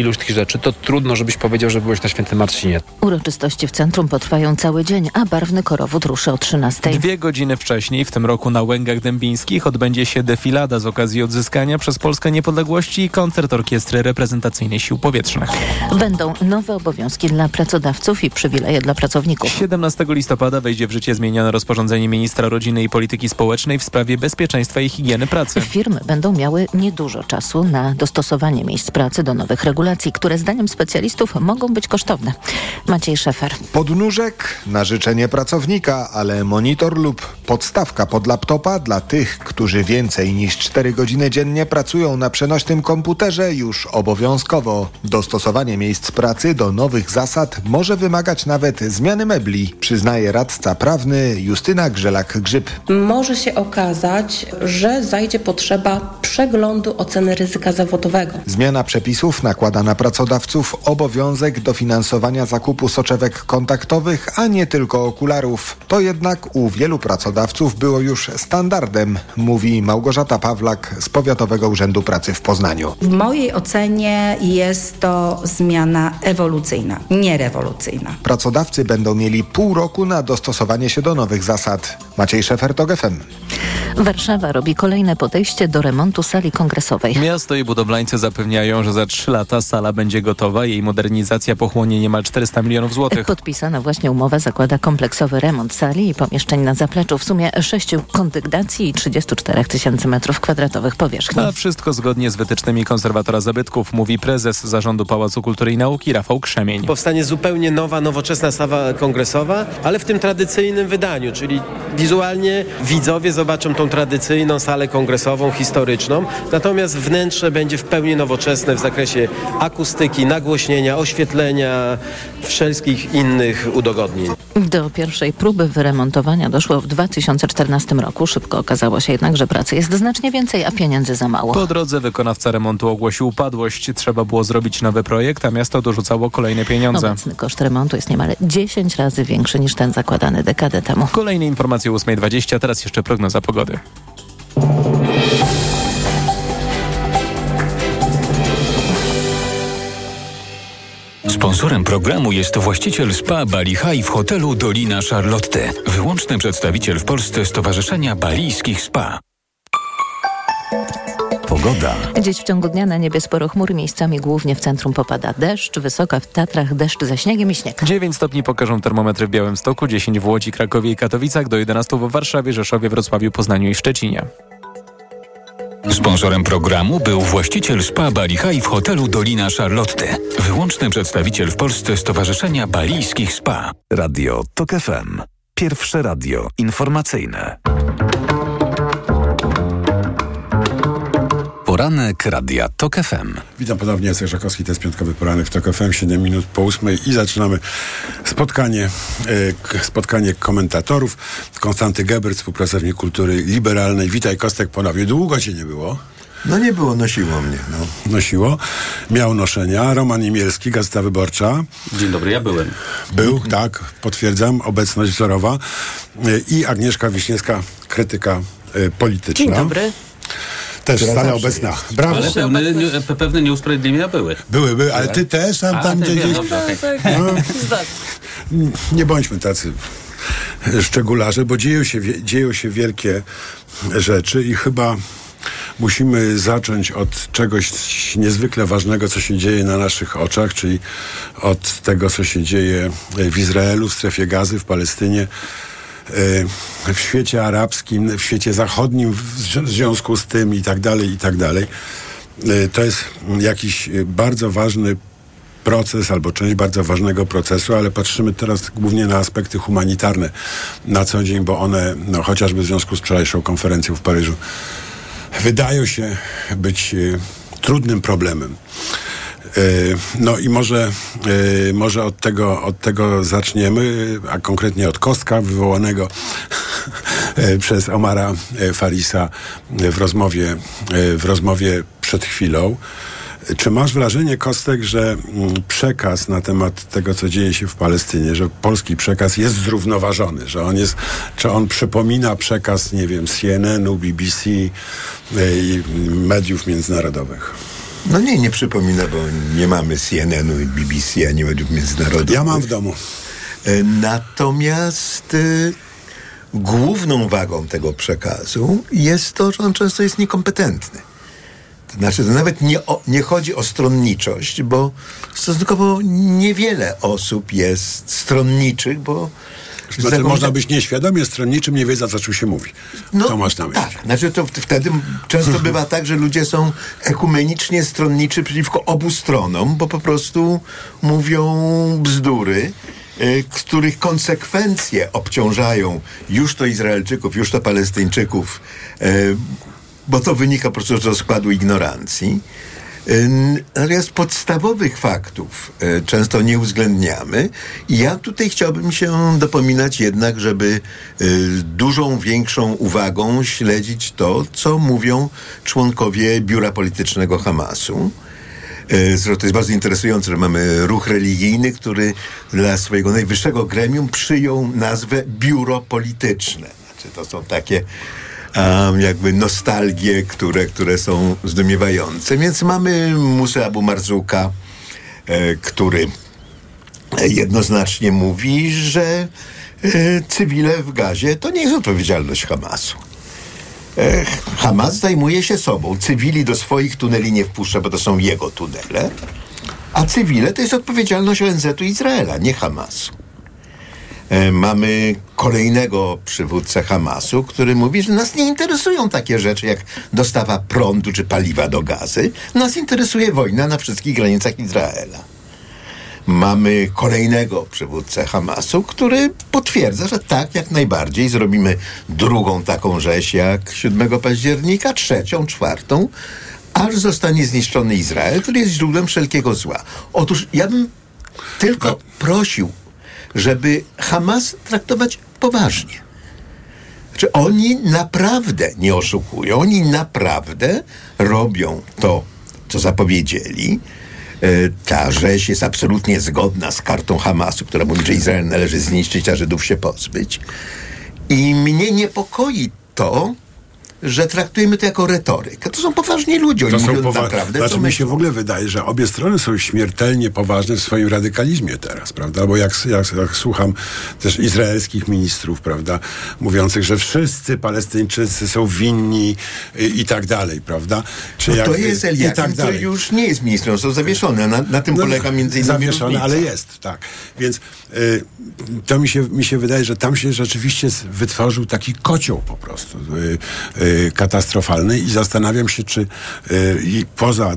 iluś takich rzeczy, to trudno, żebyś powiedział, że byłeś na Świętym Marcinie. Uroczystości w centrum potrwają cały dzień, a barwny korowód ruszy o 13:00. 2 godziny wcześniej, w tym roku na Łęgach Dębińskich, odbędzie się defilada z okazji odzyskania przez Polskę niepodległości i koncert orkiestry reprezentacyjnej Sił Powietrznych. Będą nowe obowiązki dla pracodawców i przywileje dla pracowników. 17 listopada wejdzie w życie zmienione rozporządzenie ministra rodziny i polityki społecznej w sprawie bezpieczeństwa i higieny pracy. Firmy będą miały niedużo czasu na dostosowanie miejsc pracy do nowych regulacji, które zdaniem specjalistów mogą być kosztowne. Maciej Szefer. Podnóżek na życzenie pracownika, ale monitor lub podstawka pod laptopa dla tych, którzy więcej niż 4 godziny dziennie pracują na przenośnym komputerze, już obowiązkowo. Dostosowanie miejsc pracy do nowych zasad może wymagać nawet zmiany mebli, przyznaje radca prawny Justyna Grzelak-Grzyb. Może się okazać, że zajdzie potrzeba przeglądu oceny ryzyka zawodowego. Zmiana przepisów nakłada na pracodawców obowiązek dofinansowania zakupu soczewek kontaktowych, a nie tylko okularów. To jednak u wielu pracodawców było już standardem, mówi Małgorzata Pawlak z Powiatowego Urzędu Pracy w Poznaniu. W mojej ocenie jest to zmiana ewolucyjna, nie rewolucyjna. Pracodawcy będą mieli pół roku na dostosowanie się do nowych zasad. Maciej Szefer, TOG FM. Warszawa robi kolejne podejście do remontu sali kongresowej. Miasto i budowlańcy zapewniają, że za 3 lata sala będzie gotowa. Jej modernizacja pochłonie niemal 400 milionów złotych. Podpisana właśnie umowa zakłada kompleksowy remont sali i pomieszczeń na zapleczu. W sumie 6 kondygnacji i 34 000 m2 powierzchni. A wszystko zgodnie z wytycznymi konserwatora zabytków, mówi prezes Zarządu Pałacu Kultury i Nauki Rafał Krzemień. Powstanie zupełnie nowa, nowoczesna sala kongresowa, ale w tym tradycyjnym wydaniu, czyli wizualnie widzowie zobaczą tą tradycyjną salę kongresową, historyczną, natomiast wnętrze będzie w pełni nowoczesne w zakresie akustyki, nagłośnienia, oświetlenia, wszelkich innych udogodnień. Do pierwszej próby wyremontowania doszło w 2014 roku. Szybko okazało się jednak, że pracy jest znacznie więcej, a pieniędzy za mało. Po drodze wykonawca remontu ogłosił upadłość. Trzeba było zrobić nowy projekt, a miasto dorzucało kolejne pieniądze. Obecny koszt remontu jest niemal 10 razy większy niż ten zakładany dekadę temu. Kolejne informacje o 8:20, a teraz jeszcze prognoza pogody. Sponsorem programu jest właściciel spa Bali High w hotelu Dolina Charlotte. Wyłączny przedstawiciel w Polsce Stowarzyszenia Balijskich Spa. Pogoda. Dziś w ciągu dnia na niebie sporo chmur, miejscami głównie w centrum popada deszcz, wysoka w Tatrach deszcz ze śniegiem i śnieg. 9 stopni pokażą termometry w Białymstoku, 10 w Łodzi, Krakowie i Katowicach, do 11 w Warszawie, Rzeszowie, Wrocławiu, Poznaniu i Szczecinie. Sponsorem programu był właściciel spa Bali High w hotelu Dolina Charlotte. Wyłączny przedstawiciel w Polsce Stowarzyszenia Balijskich Spa. Radio TOK FM. Pierwsze radio informacyjne. Poranek Radia TOK FM. Witam ponownie, Jacek Żakowski, to jest piątkowy poranek w TOK FM, 7 minut po 8 i zaczynamy spotkanie komentatorów. Konstanty Gebert, współpracownik kultury liberalnej. Witaj, Kostek, ponownie. Długo cię nie było. No nie było, nosiło mnie. No. Nosiło. Miał noszenia. Roman Jemielski, Gazeta Wyborcza. Dzień dobry, ja byłem. Był, tak, potwierdzam, obecność wzorowa. I Agnieszka Wiśniewska, krytyka polityczna. Dzień dobry. Też stale obecna. Jest. Brawo. Ale pewne nieusprawiedliwienia były. Były, ale ty też tam gdzieś... Nie bądźmy tacy szczególarze, bo dzieją się wielkie rzeczy i chyba musimy zacząć od czegoś niezwykle ważnego, co się dzieje na naszych oczach, czyli od tego, co się dzieje w Izraelu, w strefie Gazy, w Palestynie, w świecie arabskim, w świecie zachodnim, w związku z tym i tak dalej, i tak dalej. To jest jakiś bardzo ważny proces, albo część bardzo ważnego procesu, ale patrzymy teraz głównie na aspekty humanitarne na co dzień, bo one, chociażby w związku z wczorajszą konferencją w Paryżu, wydają się być trudnym problemem. I może od tego zaczniemy, a konkretnie od kostka wywołanego przez Omara Farisa w rozmowie przed chwilą. Czy masz wrażenie, Kostek, że przekaz na temat tego, co dzieje się w Palestynie, że polski przekaz jest zrównoważony, że on jest, czy on przypomina przekaz, nie wiem, CNN-u, BBC i mediów międzynarodowych? No nie, nie przypomina, bo nie mamy CNN-u i BBC, ani według międzynarodowych. Ja mam w domu. Natomiast główną wagą tego przekazu jest to, że on często jest niekompetentny. To znaczy, to nawet nie chodzi o stronniczość, bo stosunkowo niewiele osób jest stronniczych, bo... Znaczy, można być nieświadomie stronniczym, nie wiedza, o czym się mówi. No, to masz na myśli. Tak, znaczy to wtedy często bywa tak, że ludzie są ekumenicznie stronniczy przeciwko obu stronom, bo po prostu mówią bzdury, których konsekwencje obciążają już to Izraelczyków, już to Palestyńczyków, bo to wynika po prostu z rozkładu ignorancji. Natomiast podstawowych faktów często nie uwzględniamy. I ja tutaj chciałbym się dopominać jednak, żeby dużą, większą uwagą śledzić to, co mówią członkowie Biura Politycznego Hamasu. To jest bardzo interesujące, że mamy ruch religijny, który dla swojego najwyższego gremium przyjął nazwę Biuro Polityczne. Znaczy, to są takie... jakby nostalgie, które są zdumiewające. Więc mamy Musę Abu Marzuka, który jednoznacznie mówi, że cywile w Gazie to nie jest odpowiedzialność Hamasu. Hamas zajmuje się sobą. Cywili do swoich tuneli nie wpuszcza, bo to są jego tunele. A cywile to jest odpowiedzialność ONZ-u Izraela, nie Hamasu. Mamy kolejnego przywódcę Hamasu, który mówi, że nas nie interesują takie rzeczy jak dostawa prądu czy paliwa do Gazy. Nas interesuje wojna na wszystkich granicach Izraela. Mamy kolejnego przywódcę Hamasu, który potwierdza, że tak, jak najbardziej zrobimy drugą taką rzeź jak 7 października, trzecią, czwartą, aż zostanie zniszczony Izrael, który jest źródłem wszelkiego zła. Otóż ja bym tylko prosił, żeby Hamas traktować poważnie. Znaczy, oni naprawdę nie oszukują, oni naprawdę robią to, co zapowiedzieli. Ta rzeź jest absolutnie zgodna z kartą Hamasu, która mówi, że Izrael należy zniszczyć, a Żydów się pozbyć. I mnie niepokoi to, że traktujemy to jako retorykę. To są poważni ludzie. Oni mówią naprawdę, znaczy, mi się w ogóle wydaje, że obie strony są śmiertelnie poważne w swoim radykalizmie teraz, prawda? Bo jak słucham też izraelskich ministrów, prawda, mówiących, że wszyscy Palestyńczycy są winni i tak dalej, prawda? Czy no to jest Eliakim, tak który już nie jest ministrem, są zawieszone. Na tym polega między innymi zawieszone, różnica. Ale jest, tak. Więc to mi się wydaje, że tam się rzeczywiście wytworzył taki kocioł po prostu. Katastrofalny i zastanawiam się, czy poza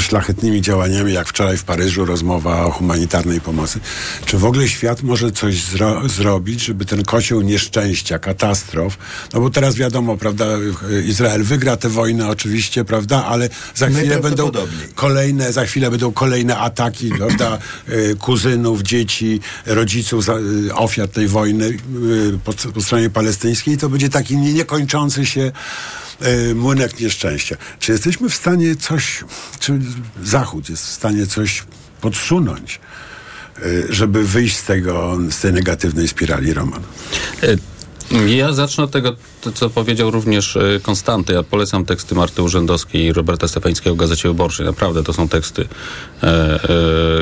szlachetnymi działaniami, jak wczoraj w Paryżu rozmowa o humanitarnej pomocy, czy w ogóle świat może coś zrobić, żeby ten kocioł nieszczęścia, katastrof, no bo teraz wiadomo, prawda, Izrael wygra tę wojnę oczywiście, prawda, ale za chwilę będą kolejne ataki, prawda, kuzynów, dzieci, rodziców, ofiar tej wojny po stronie palestyńskiej, to będzie taki niekończący się młynek nieszczęścia. Czy jesteśmy w stanie coś, czy Zachód jest w stanie coś podsunąć, żeby wyjść z tej negatywnej spirali, Roman? Ja zacznę od tego, co powiedział również Konstanty. Ja polecam teksty Marty Urzędowskiej i Roberta Stefańskiego w Gazecie Wyborczej. Naprawdę to są teksty,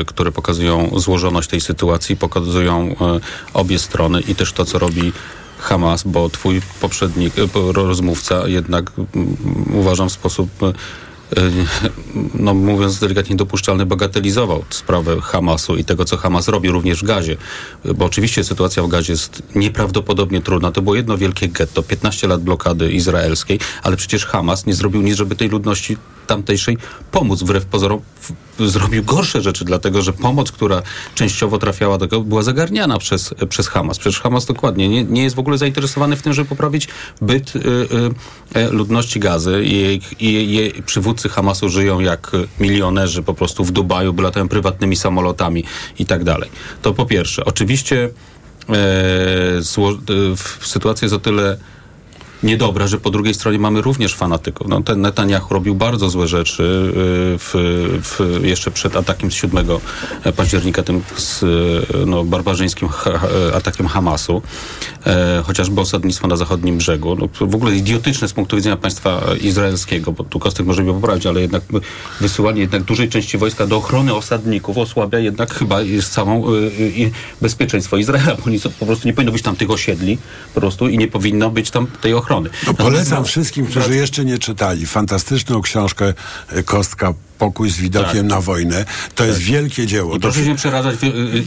które pokazują złożoność tej sytuacji, pokazują obie strony i też to, co robi Hamas, bo twój poprzednik, rozmówca jednak uważam w sposób, no mówiąc delikatnie, dopuszczalny, bagatelizował sprawę Hamasu i tego, co Hamas robi również w Gazie, bo oczywiście sytuacja w Gazie jest nieprawdopodobnie trudna. To było jedno wielkie getto, 15 lat blokady izraelskiej, ale przecież Hamas nie zrobił nic, żeby tej ludności tamtejszej pomóc. Wbrew pozorom zrobił gorsze rzeczy, dlatego że pomoc, która częściowo trafiała do tego, była zagarniana przez Hamas. Przecież Hamas dokładnie nie jest w ogóle zainteresowany w tym, żeby poprawić byt ludności Gazy. Jej przywódcy Hamasu żyją jak milionerzy po prostu w Dubaju, latają prywatnymi samolotami i tak dalej. To po pierwsze. Oczywiście sytuacja jest o tyle niedobra, że po drugiej stronie mamy również fanatyków. No, ten Netanyahu robił bardzo złe rzeczy jeszcze przed atakiem z 7 października, tym barbarzyńskim atakiem Hamasu, chociażby osadnictwo na zachodnim brzegu. No, w ogóle idiotyczne z punktu widzenia państwa izraelskiego, bo tu Kostek może mnie poprawić, ale jednak wysyłanie dużej części wojska do ochrony osadników osłabia jednak chyba całą bezpieczeństwo Izraela, bo po prostu nie powinno być tam tych osiedli po prostu i nie powinno być tam tej ochrony. No, polecam wszystkim, którzy jeszcze nie czytali, fantastyczną książkę Kostka Pokój z widokiem na wojnę. To jest wielkie dzieło. I proszę się przerażać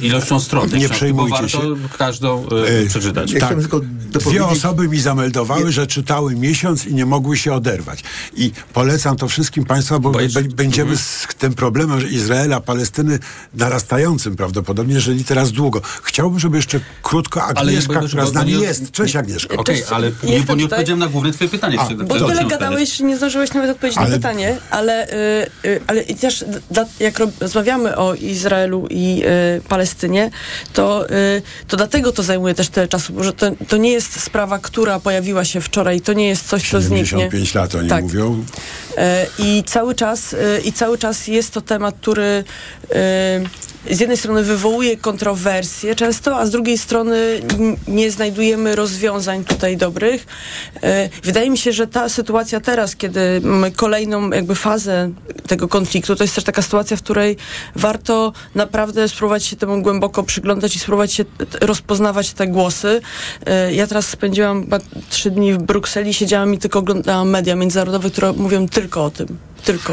ilością stron. Nie przejmujcie się. Każdą przeczytać. Ja tylko dwie osoby mi zameldowały, że czytały miesiąc i nie mogły się oderwać. I polecam to wszystkim państwa, bo będziemy z tym problemem Izraela, Palestyny narastającym prawdopodobnie, żyli teraz długo. Chciałbym, żeby jeszcze krótko Agnieszka, która z nami jest. Cześć Agnieszko. Okej, ale nie odpowiedziałem na główne twoje pytanie. Bo tyle gadałeś, nie zdążyłeś nawet odpowiedzieć na pytanie, ale też jak rozmawiamy o Izraelu i Palestynie, to dlatego to zajmuje też tyle czasu, że to nie jest sprawa, która pojawiła się wczoraj, to nie jest coś, co zniknie. 75 lat oni mówią. I cały czas jest to temat, który z jednej strony wywołuje kontrowersje często, a z drugiej strony nie znajdujemy rozwiązań tutaj dobrych. Wydaje mi się, że ta sytuacja teraz, kiedy mamy kolejną fazę tego konfliktu, to jest też taka sytuacja, w której warto naprawdę spróbować się temu głęboko przyglądać i spróbować się rozpoznawać te głosy. Ja teraz spędziłam 3 dni w Brukseli, siedziałam i tylko oglądałam media międzynarodowe, które mówią tylko o tym.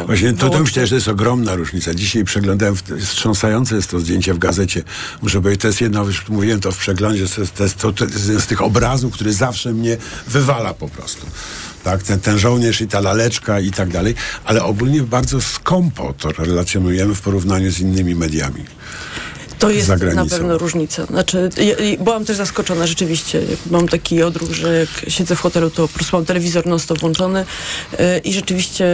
Właśnie to myślę, że jest ogromna różnica. Dzisiaj przeglądałem, wstrząsające jest to zdjęcie w gazecie. Muszę powiedzieć, to jest jedno, już mówiłem to w przeglądzie, to jest z tych obrazów, który zawsze mnie wywala po prostu. Tak? Ten żołnierz i ta laleczka i tak dalej. Ale ogólnie bardzo skąpo to relacjonujemy w porównaniu z innymi mediami. To jest na pewno różnica. Znaczy, ja byłam też zaskoczona rzeczywiście. Mam taki odruch, że jak siedzę w hotelu, to po prostu mam telewizor non-stop włączony i rzeczywiście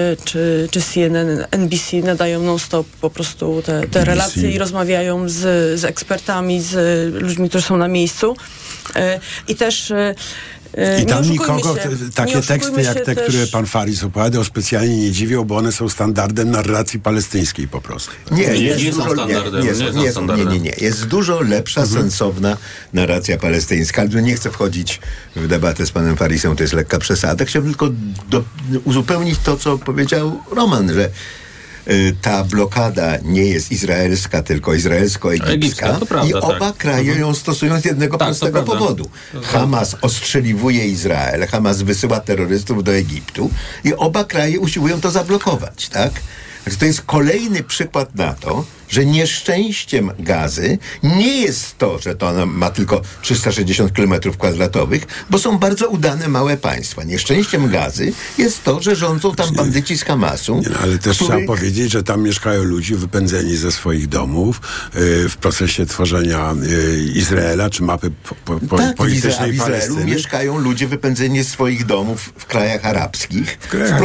czy CNN, NBC nadają non-stop po prostu te relacje i rozmawiają z ekspertami, z ludźmi, którzy są na miejscu. I też... I tam nikogo takie teksty jak te, które pan Faris opowiadał, specjalnie nie dziwią, bo one są standardem narracji palestyńskiej po prostu. Nie. Jest dużo lepsza, sensowna narracja palestyńska. Ale nie chcę wchodzić w debatę z panem Farisem, to jest lekka przesada. Chciałbym tylko uzupełnić to, co powiedział Roman, że ta blokada nie jest izraelska, tylko izraelsko-egipska i oba kraje ją stosują z jednego prostego powodu. Hamas ostrzeliwuje Izrael, Hamas wysyła terrorystów do Egiptu i oba kraje usiłują to zablokować, tak? To jest kolejny przykład na to, że nieszczęściem Gazy nie jest to, że to ona ma tylko 360 km2, bo są bardzo udane małe państwa. Nieszczęściem Gazy jest to, że rządzą tam bandyci z Hamasu. Ale też trzeba powiedzieć, że tam mieszkają ludzie wypędzeni ze swoich domów w procesie tworzenia Izraela, czy mapy politycznej Palestyny. W Izraelu mieszkają ludzie wypędzeni ze swoich domów w krajach arabskich.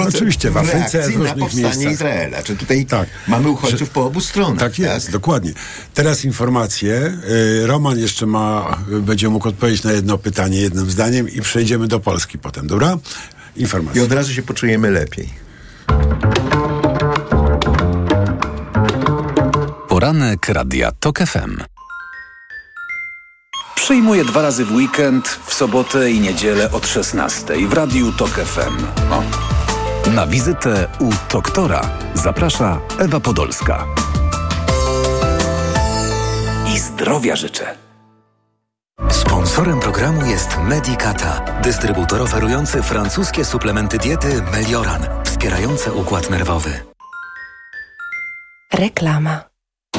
Oczywiście w Afryce, w reakcji na powstanie Izraela. Czy tutaj mamy uchodźców po obu stronach. Tak jest, dokładnie. Teraz informacje. Roman jeszcze będzie mógł odpowiedzieć na jedno pytanie jednym zdaniem i przejdziemy do Polski potem, dobra? Informacje. I od razu się poczujemy lepiej. Poranek Radia Tok FM. Przyjmuję 2 razy w weekend, w sobotę i niedzielę od 16:00 w Radiu Tok FM. Na wizytę u doktora zaprasza Ewa Podolska. I zdrowia życzę. Sponsorem programu jest Medicata, dystrybutor oferujący francuskie suplementy diety Melioran, wspierające układ nerwowy. Reklama.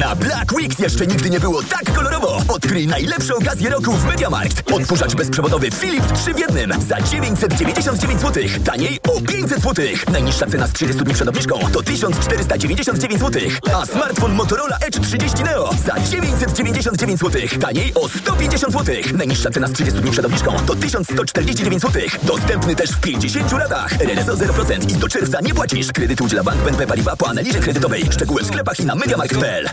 Na Black Week jeszcze nigdy nie było tak kolorowo. Odkryj najlepszą okazję roku w MediaMarkt. Odkurzacz bezprzewodowy Philips 3 w jednym za 999 zł. Taniej o 500 zł. Najniższa cena z 30 dni przed obniżką to 1499 zł. A smartfon Motorola Edge 30 Neo za 999 zł. Taniej o 150 zł. Najniższa cena z 30 dni przed obniżką to 1149 zł. Dostępny też w 50 ratach. RRSO 0% i do czerwca nie płacisz. Kredyt udziela Bank BNP Paribas po analizie kredytowej. Szczegóły w sklepach i na MediaMarkt.pl.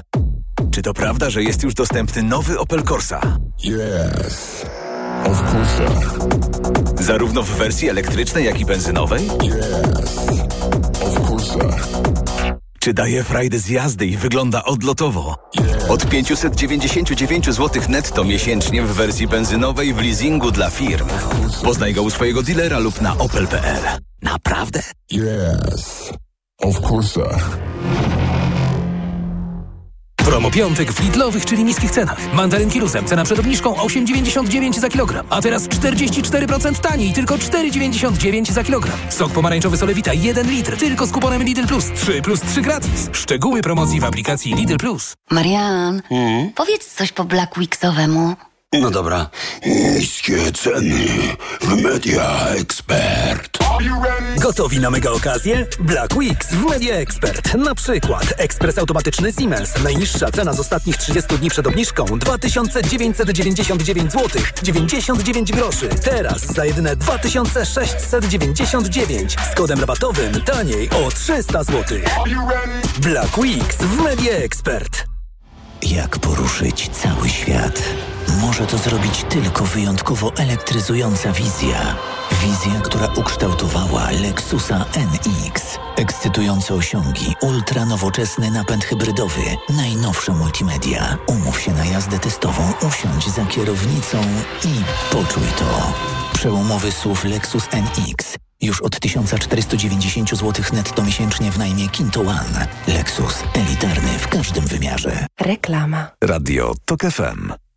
Czy to prawda, że jest już dostępny nowy Opel Corsa? Yes. Of course. Zarówno w wersji elektrycznej, jak i benzynowej? Yes. Of course. Czy daje frajdę z jazdy i wygląda odlotowo? Yes. Od 599 zł netto miesięcznie w wersji benzynowej w leasingu dla firm. Poznaj go u swojego dealera lub na opel.pl. Naprawdę? Yes. Of course. Promo piątek w Lidlowych, czyli niskich cenach. Mandarynki Rusem, cena przed obniżką 8,99 za kilogram, a teraz 44% taniej, tylko 4,99 za kilogram. Sok pomarańczowy Solewita 1 litr, tylko z kuponem Lidl Plus 3 + 3 gratis. Szczegóły promocji w aplikacji Lidl Plus. Marian, powiedz coś po Black Weeksowemu. No dobra. Niskie ceny w Media Expert. Gotowi na mega okazję? Black Weeks w Media Expert. Na przykład ekspres automatyczny Siemens. Najniższa cena z ostatnich 30 dni przed obniżką 2999 zł. 99 groszy. Teraz za jedyne 2699. Z kodem rabatowym taniej o 300 zł. Black Weeks w Media Expert. Jak poruszyć cały świat? Może to zrobić tylko wyjątkowo elektryzująca wizja. Wizja, która ukształtowała Lexusa NX. Ekscytujące osiągi, ultranowoczesny napęd hybrydowy, najnowsze multimedia. Umów się na jazdę testową, usiądź za kierownicą i poczuj to. Przełomowy SUV Lexus NX. Już od 1490 zł netto miesięcznie w najmie Kinto One. Lexus. Elitarny w każdym wymiarze. Reklama. Radio TOK FM.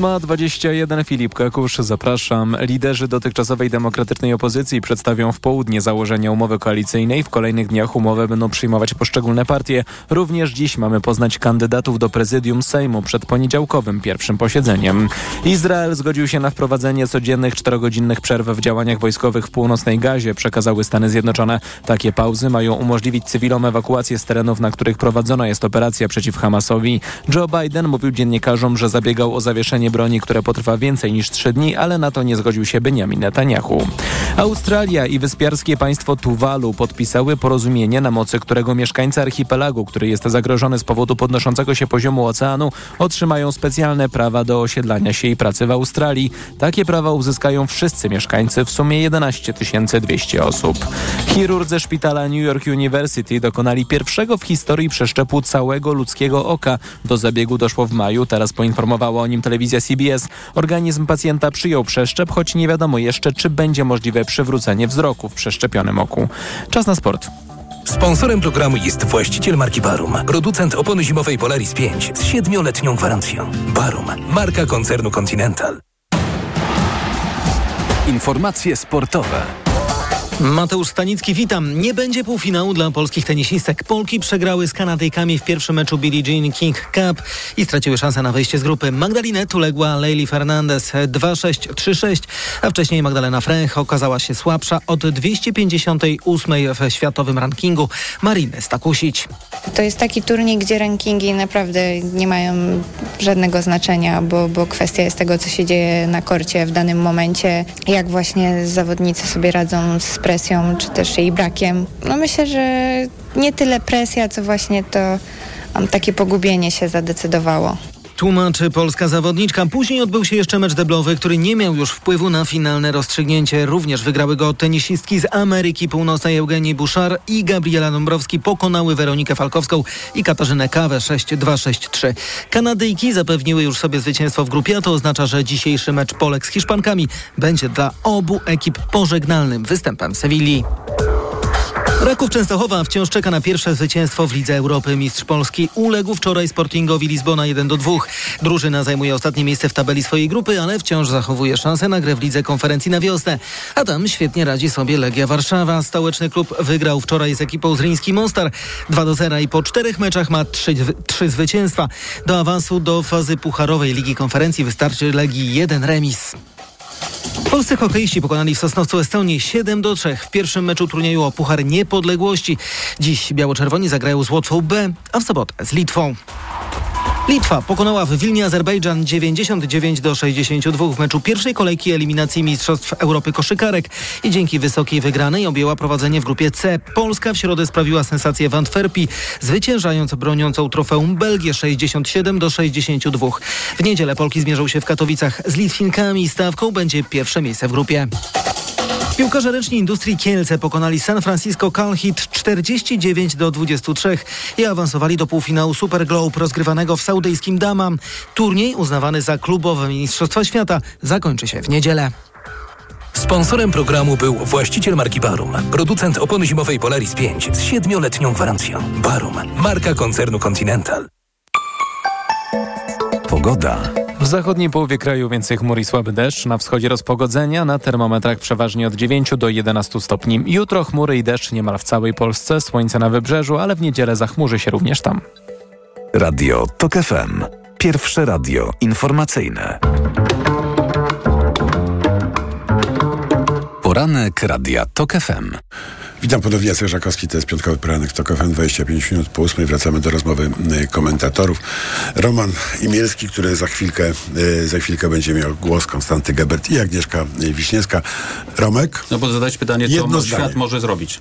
8:21, Filip Kekusz, zapraszam. Liderzy dotychczasowej demokratycznej opozycji przedstawią w południe założenia umowy koalicyjnej. W kolejnych dniach umowę będą przyjmować poszczególne partie. Również dziś mamy poznać kandydatów do prezydium Sejmu przed poniedziałkowym pierwszym posiedzeniem. Izrael zgodził się na wprowadzenie codziennych 4-godzinnych przerw w działaniach wojskowych w północnej Gazie, przekazały Stany Zjednoczone. Takie pauzy mają umożliwić cywilom ewakuację z terenów, na których prowadzona jest operacja przeciw Hamasowi. Joe Biden mówił dziennikarzom, że zabiegał o zawieszenie broni, które potrwa więcej niż 3 dni, ale na to nie zgodził się Benjamin Netanyahu. Australia i wyspiarskie państwo Tuwalu podpisały porozumienie, na mocy którego mieszkańcy archipelagu, który jest zagrożony z powodu podnoszącego się poziomu oceanu, otrzymają specjalne prawa do osiedlania się i pracy w Australii. Takie prawa uzyskają wszyscy mieszkańcy, w sumie 11 200 osób. Chirurdzy szpitala New York University dokonali pierwszego w historii przeszczepu całego ludzkiego oka. Do zabiegu doszło w maju, teraz poinformowała o nim telewizja CBS. Organizm pacjenta przyjął przeszczep, choć nie wiadomo jeszcze, czy będzie możliwe przywrócenie wzroku w przeszczepionym oku. Czas na sport. Sponsorem programu jest właściciel marki Barum, producent opony zimowej Polaris 5 z 7-letnią gwarancją. Barum, marka koncernu Continental. Informacje sportowe. Mateusz Stanicki, witam. Nie będzie półfinału dla polskich tenisistek. Polki przegrały z Kanadyjkami w pierwszym meczu Billie Jean King Cup i straciły szansę na wyjście z grupy. Magdalenę uległa Leili Fernandez 2-6, 3-6, a wcześniej Magdalena Fręch okazała się słabsza od 258 w światowym rankingu Mariny Stakusić. To jest taki turniej, gdzie rankingi naprawdę nie mają żadnego znaczenia, bo kwestia jest tego, co się dzieje na korcie w danym momencie, jak właśnie zawodnicy sobie radzą z presją, czy też jej brakiem. No myślę, że nie tyle presja, co właśnie to takie pogubienie się zadecydowało. Tłumaczy polska zawodniczka. Później odbył się jeszcze mecz deblowy, który nie miał już wpływu na finalne rozstrzygnięcie. Również wygrały go tenisistki z Ameryki Północnej Eugenii Buszar i Gabriela Dąbrowski pokonały Weronikę Falkowską i Katarzynę Kawę 6-2, 6-3. Kanadyjki zapewniły już sobie zwycięstwo w grupie, a to oznacza, że dzisiejszy mecz Polek z Hiszpankami będzie dla obu ekip pożegnalnym występem Sewilli. Raków Częstochowa wciąż czeka na pierwsze zwycięstwo w Lidze Europy. Mistrz Polski uległ wczoraj Sportingowi Lizbona 1-2. Drużyna zajmuje ostatnie miejsce w tabeli swojej grupy, ale wciąż zachowuje szansę na grę w Lidze Konferencji na wiosnę. A tam świetnie radzi sobie Legia Warszawa. Stołeczny klub wygrał wczoraj z ekipą z Ryński Mostar 2-0 i po 4 meczach ma 3 zwycięstwa. Do awansu do fazy pucharowej Ligi Konferencji wystarczy Legii 1 remis. Polscy hokeiści pokonali w Sosnowcu Estonię 7-3 w pierwszym meczu turnieju o Puchar Niepodległości. Dziś biało-czerwoni zagrają z Łotwą B, a w sobotę z Litwą. Litwa pokonała w Wilnie Azerbejdżan 99-62 w meczu pierwszej kolejki eliminacji Mistrzostw Europy Koszykarek i dzięki wysokiej wygranej objęła prowadzenie w grupie C. Polska w środę sprawiła sensację w Antwerpii, zwyciężając broniącą trofeum Belgię 67-62. W niedzielę Polki zmierzą się w Katowicach z Litwinkami. Stawką będzie pierwsze miejsce w grupie. Piłkarze Ręczni Industrii Kielce pokonali San Francisco Calhit 49-23 i awansowali do półfinału Super Globe rozgrywanego w saudyjskim Dammam. Turniej uznawany za klubowe Mistrzostwa Świata zakończy się w niedzielę. Sponsorem programu był właściciel marki Barum, producent opony zimowej Polaris 5 z 7-letnią gwarancją. Barum, marka koncernu Continental. Pogoda. W zachodniej połowie kraju więcej chmur i słaby deszcz, na wschodzie rozpogodzenia, na termometrach przeważnie od 9 do 11 stopni. Jutro chmury i deszcz niemal w całej Polsce, słońce na wybrzeżu, ale w niedzielę zachmurzy się również tam. Radio TOK FM. Pierwsze radio informacyjne. Poranek Radia TOK FM. Witam ponownie, Jacek Żakowski, to jest piątkowy poranek w TOK FM, 25 minut po 8. Wracamy do rozmowy komentatorów. Roman Jemielski, który za chwilkę będzie miał głos, Konstanty Gebert i Agnieszka Wiśniewska. Romek? No bo zadać pytanie, co świat może zrobić?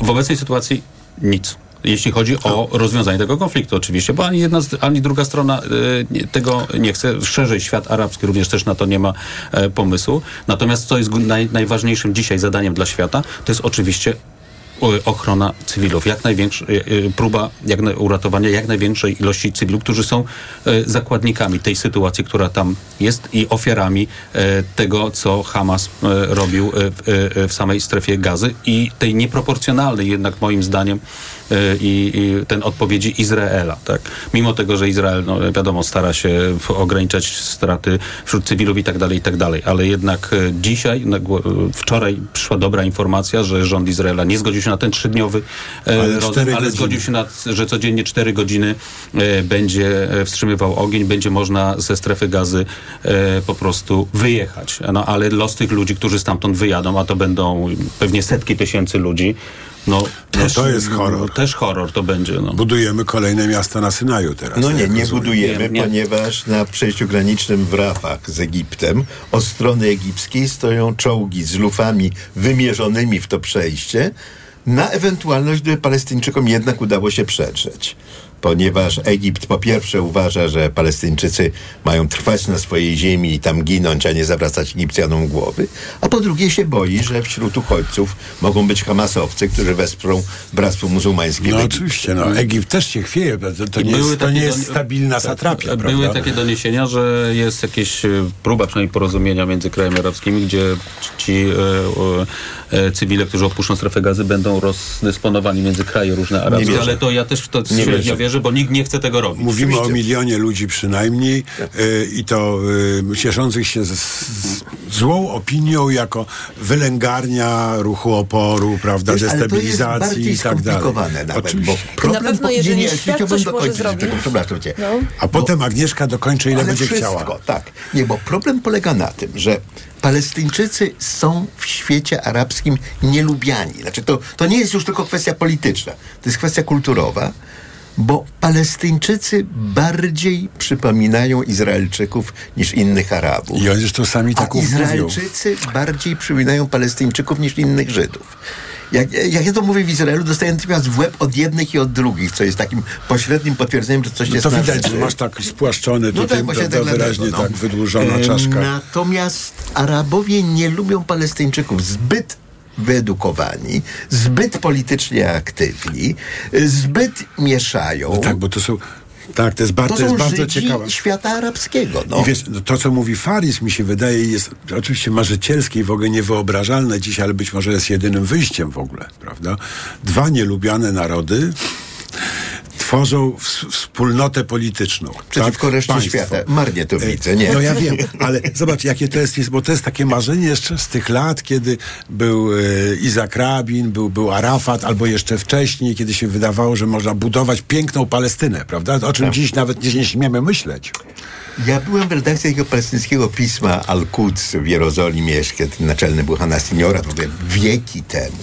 W obecnej sytuacji nic. Jeśli chodzi o rozwiązanie tego konfliktu oczywiście, bo ani jedna, ani druga strona tego nie chce. Szerzej świat arabski również też na to nie ma pomysłu. Natomiast co jest najważniejszym dzisiaj zadaniem dla świata, to jest oczywiście ochrona cywilów, uratowania jak największej ilości cywilów, którzy są zakładnikami tej sytuacji, która tam jest i ofiarami tego, co Hamas robił w samej strefie Gazy i tej nieproporcjonalnej jednak moim zdaniem odpowiedzi Izraela, tak? Mimo tego, że Izrael, wiadomo, stara się ograniczać straty wśród cywilów i tak dalej, ale jednak dzisiaj, wczoraj przyszła dobra informacja, że rząd Izraela nie zgodził się na ten 3-dniowy rozdział, ale zgodził się na, że codziennie 4 godziny będzie wstrzymywał ogień, będzie można ze strefy Gazy po prostu wyjechać. No ale los tych ludzi, którzy stamtąd wyjadą, a to będą pewnie setki tysięcy ludzi, to jest horror. Też horror to będzie. Budujemy kolejne miasta na Synaju teraz. Nie budujemy, ponieważ na przejściu granicznym w Rafach z Egiptem od strony egipskiej stoją czołgi z lufami wymierzonymi w to przejście na ewentualność, gdyby Palestyńczykom jednak udało się przetrzeć. Ponieważ Egipt po pierwsze uważa, że Palestyńczycy mają trwać na swojej ziemi i tam ginąć, a nie zawracać Egipcjanom głowy, a po drugie się boi, że wśród uchodźców mogą być hamasowcy, którzy wesprą Bractwo Muzułmańskie. No oczywiście, Egipt też się chwieje, to nie jest stabilna satrapia. Były takie doniesienia, że jest jakieś próba przynajmniej porozumienia między krajami arabskimi, gdzie ci cywile, którzy opuszczą strefę Gazy, będą rozdysponowani między kraje różne arabskie, ale to ja też w to nie wierzę. Bo nikt nie chce tego robić. Mówimy oczywiście o milionie ludzi przynajmniej i to cieszących się z złą opinią jako wylęgarnia ruchu oporu, prawda, destabilizacji i tak dalej. Oczywiście. Na pewno jeżeli świat coś może zrobić. A potem Agnieszka dokończy ile będzie chciała. Tak. Nie, bo problem polega na tym, że Palestyńczycy są w świecie arabskim nielubiani. Znaczy to nie jest już tylko kwestia polityczna. To jest kwestia kulturowa. Bo Palestyńczycy bardziej przypominają Izraelczyków niż innych Arabów. I oni to sami tak mówią. Izraelczycy bardziej przypominają Palestyńczyków niż innych Żydów. Jak ja to mówię w Izraelu, dostaję natomiast w łeb od jednych i od drugich, co jest takim pośrednim potwierdzeniem, że coś jest na rzeczy. To widać, że masz tak spłaszczony, tutaj wyraźnie tak wydłużona czaszka. Natomiast Arabowie nie lubią Palestyńczyków. Zbyt wyedukowani, zbyt politycznie aktywni, zbyt mieszają. No tak, bo to są Tak, to jest bardzo ciekawe. Świata arabskiego. No. I wiesz, to co mówi Faris, mi się wydaje, jest oczywiście marzycielskie i w ogóle niewyobrażalne dzisiaj, ale być może jest jedynym wyjściem w ogóle, prawda? Dwa nielubiane narody tworzą wspólnotę polityczną. Przeciwko reszcie świata. Marnie to widzę, nie? No ja wiem, ale zobacz, jakie to jest, bo to jest takie marzenie jeszcze z tych lat, kiedy był Izak Rabin, był Arafat, albo jeszcze wcześniej, kiedy się wydawało, że można budować piękną Palestynę, prawda? O czym dziś nawet nie śmiemy myśleć. Ja byłem w redakcji takiego palestyńskiego pisma Al-Quds w Jerozolimie, jeszcze kiedy naczelny był Hanna Seniora, wieki temu.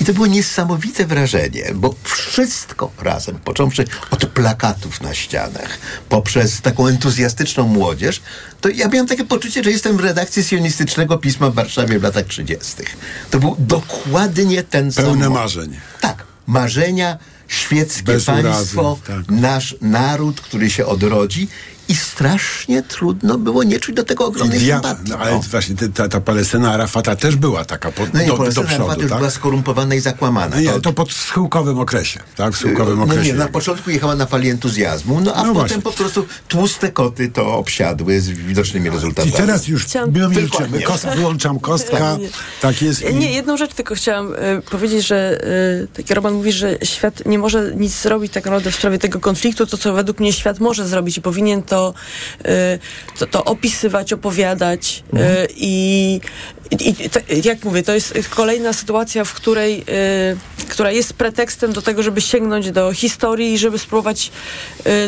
I to było niesamowite wrażenie, bo wszystko razem, począwszy od plakatów na ścianach, poprzez taką entuzjastyczną młodzież, to ja miałem takie poczucie, że jestem w redakcji sionistycznego pisma w Warszawie w latach 30. To był dokładnie ten sam. Pełne marzeń. Tak, marzenia, świeckie bez państwo, urazy, tak. Nasz naród, który się odrodzi. I strasznie trudno było nie czuć do tego ogromnej sympatii. No, ale właśnie ta Palestyna Arafata też była taka do przodu. Arafata już była skorumpowana i zakłamana. No nie, to pod schyłkowym okresie. Tak, w schyłkowym okresie. Nie, na początku jechała na fali entuzjazmu, a potem właśnie. Po prostu tłuste koty to obsiadły z widocznymi rezultatami. I teraz już milczymy. Wyłączam kostka. Tak jest. Nie, jedną rzecz tylko chciałam powiedzieć, że taki Roman mówi, że świat nie może nic zrobić tak naprawdę w sprawie tego konfliktu. To, co według mnie świat może zrobić i powinien to opisywać, opowiadać jak mówię, to jest kolejna sytuacja, w której która jest pretekstem do tego, żeby sięgnąć do historii i żeby spróbować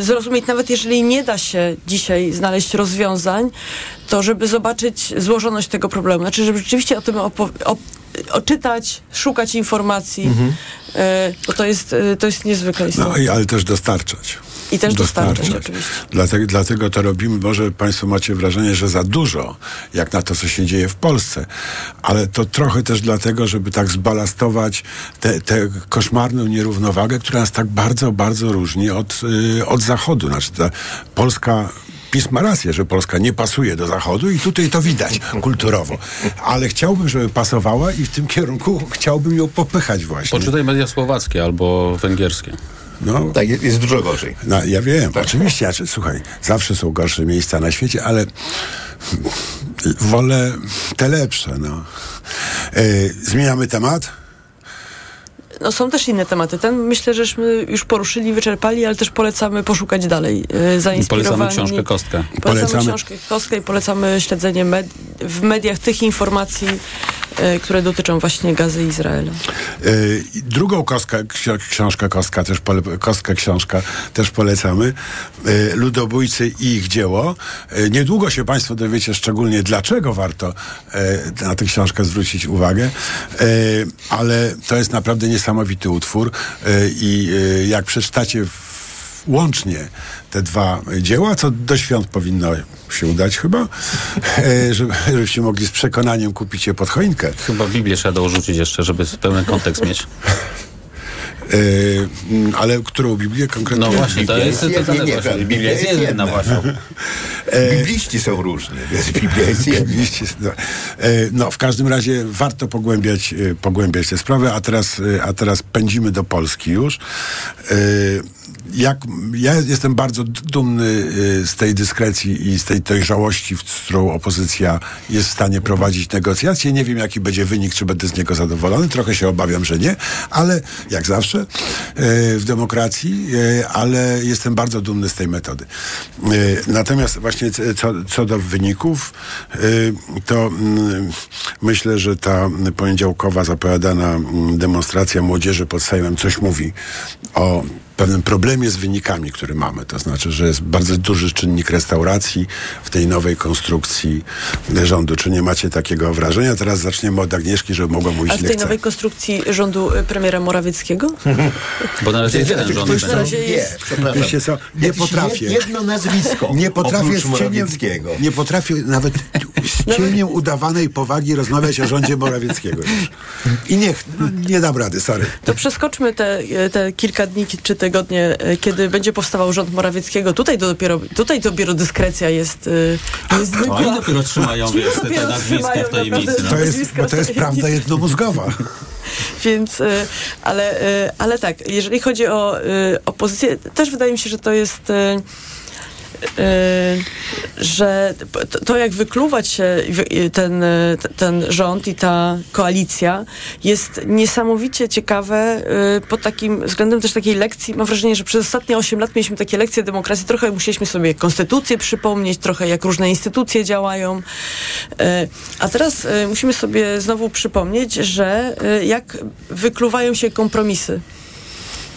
zrozumieć, nawet jeżeli nie da się dzisiaj znaleźć rozwiązań, to żeby zobaczyć złożoność tego problemu. Znaczy, żeby rzeczywiście o tym czytać, szukać informacji, bo to jest niezwykle istotne. No, ale też dostarczać. I też dostarczać oczywiście. Dlatego to robimy. Może państwo macie wrażenie, że za dużo, jak na to, co się dzieje w Polsce, ale to trochę też dlatego, żeby tak zbalastować tę koszmarną nierównowagę, która nas tak bardzo, bardzo różni od Zachodu. Znaczy Polska... PiS ma rację, że Polska nie pasuje do Zachodu i tutaj to widać kulturowo. Ale chciałbym, żeby pasowała i w tym kierunku chciałbym ją popychać właśnie. Poczytaj media słowackie albo węgierskie. No, tak, jest dużo gorzej. No, ja wiem, tak. Oczywiście. Słuchaj, zawsze są gorsze miejsca na świecie, ale wolę te lepsze. No. Zmieniamy temat? No, są też inne tematy. Ten myślę, żeśmy już poruszyli, wyczerpali, ale też polecamy poszukać dalej. Zainspirowani. Polecamy książkę Kostkę. Polecamy książkę Kostkę i polecamy śledzenie w mediach tych informacji, które dotyczą właśnie Gazy i Izraela. Drugą książkę Kostka też polecamy. Ludobójcy i ich dzieło. Niedługo się państwo dowiecie szczególnie, dlaczego warto na tę książkę zwrócić uwagę, ale to jest naprawdę niesamowity utwór i jak przeczytacie łącznie te dwa dzieła, co do świąt powinno się udać chyba, żebyście mogli z przekonaniem kupić je pod choinkę. Chyba Biblię trzeba dorzucić jeszcze, żeby pełen kontekst mieć. Ale którą Biblię konkretnie? No właśnie, Biblia to jest... Nie, Biblia jest jedna właśnie. Bibliści są różni. Biblia jest jedna. No, w każdym razie warto pogłębiać tę sprawę, a teraz pędzimy do Polski już. Ja jestem bardzo dumny z tej dyskrecji i z tej dojrzałości, z którą opozycja jest w stanie prowadzić negocjacje. Nie wiem, jaki będzie wynik, czy będę z niego zadowolony. Trochę się obawiam, że nie, ale jak zawsze w demokracji, ale jestem bardzo dumny z tej metody. Natomiast właśnie co do wyników, to myślę, że ta poniedziałkowa zapowiadana demonstracja młodzieży pod Sejmem coś mówi o pewnym problemie z wynikami, który mamy. To znaczy, że jest bardzo duży czynnik restauracji w tej nowej konstrukcji rządu. Czy nie macie takiego wrażenia? Teraz zaczniemy od Agnieszki, żeby mogła mówić. A w tej nowej konstrukcji rządu premiera Morawieckiego? Bo na razie nie potrafię. Jedno nazwisko. Nie potrafię nawet z cieniem udawanej powagi rozmawiać o rządzie Morawieckiego. I niech, nie dam rady, sorry. To przeskoczmy te kilka dni czy tygodnie, kiedy będzie powstawał rząd Morawieckiego. Tutaj dopiero dyskrecja jest niezwykła. Oni dopiero trzymają te nazwiska w tajemnicy. To jest prawda jednomózgowa. Więc, ale tak, jeżeli chodzi o opozycję, też wydaje mi się, że to jest... że to jak wykluwać się ten rząd i ta koalicja jest niesamowicie ciekawe pod takim względem też takiej lekcji. Mam wrażenie, że przez ostatnie 8 lat mieliśmy takie lekcje demokracji. Trochę musieliśmy sobie konstytucję przypomnieć, trochę jak różne instytucje działają. A teraz musimy sobie znowu przypomnieć, że jak wykluwają się kompromisy.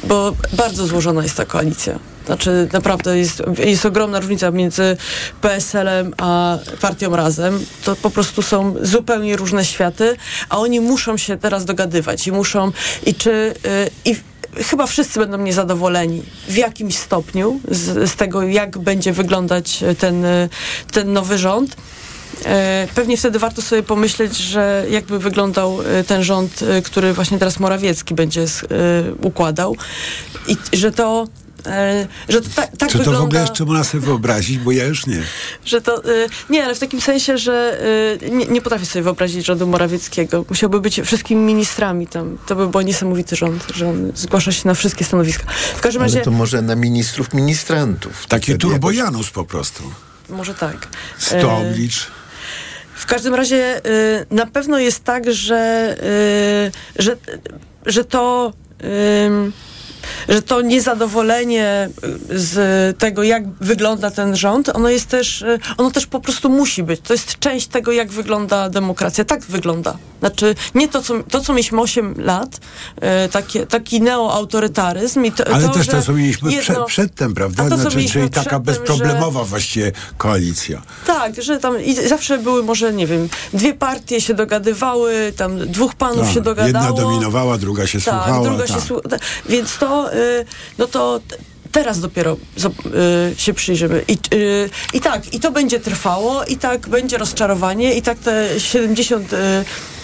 Bo bardzo złożona jest ta koalicja. Znaczy naprawdę jest ogromna różnica między PSL-em a partią Razem. To po prostu są zupełnie różne światy, a oni muszą się teraz dogadywać chyba wszyscy będą niezadowoleni w jakimś stopniu z tego, jak będzie wyglądać ten nowy rząd. Pewnie wtedy warto sobie pomyśleć, że jakby wyglądał ten rząd, który właśnie teraz Morawiecki będzie układał i że to... tak czy to wygląda... w ogóle jeszcze można sobie wyobrazić, bo ja już nie. Że to, nie, ale w takim sensie, że nie potrafię sobie wyobrazić rządu Morawieckiego. Musiałby być wszystkimi ministrami tam. To by był niesamowity rząd, że on zgłasza się na wszystkie stanowiska. W każdym razie... to może na ministrów ministrantów. Taki turbojanus po prostu. Może tak. Stoblicz. W każdym razie na pewno jest tak, że to niezadowolenie z tego, jak wygląda ten rząd, ono też po prostu musi być. To jest część tego, jak wygląda demokracja. Tak wygląda. Znaczy, nie to co mieliśmy 8 lat, taki neoautorytaryzm. Ale też to, co mieliśmy przedtem, prawda? Czyli taka bezproblemowa właściwie koalicja. Tak, że tam zawsze były może, nie wiem, dwie partie się dogadywały, tam dwóch panów się dogadało. Jedna dominowała, druga się słuchała. Więc to, no to teraz dopiero się przyjrzymy. I to będzie trwało, i tak będzie rozczarowanie, i tak te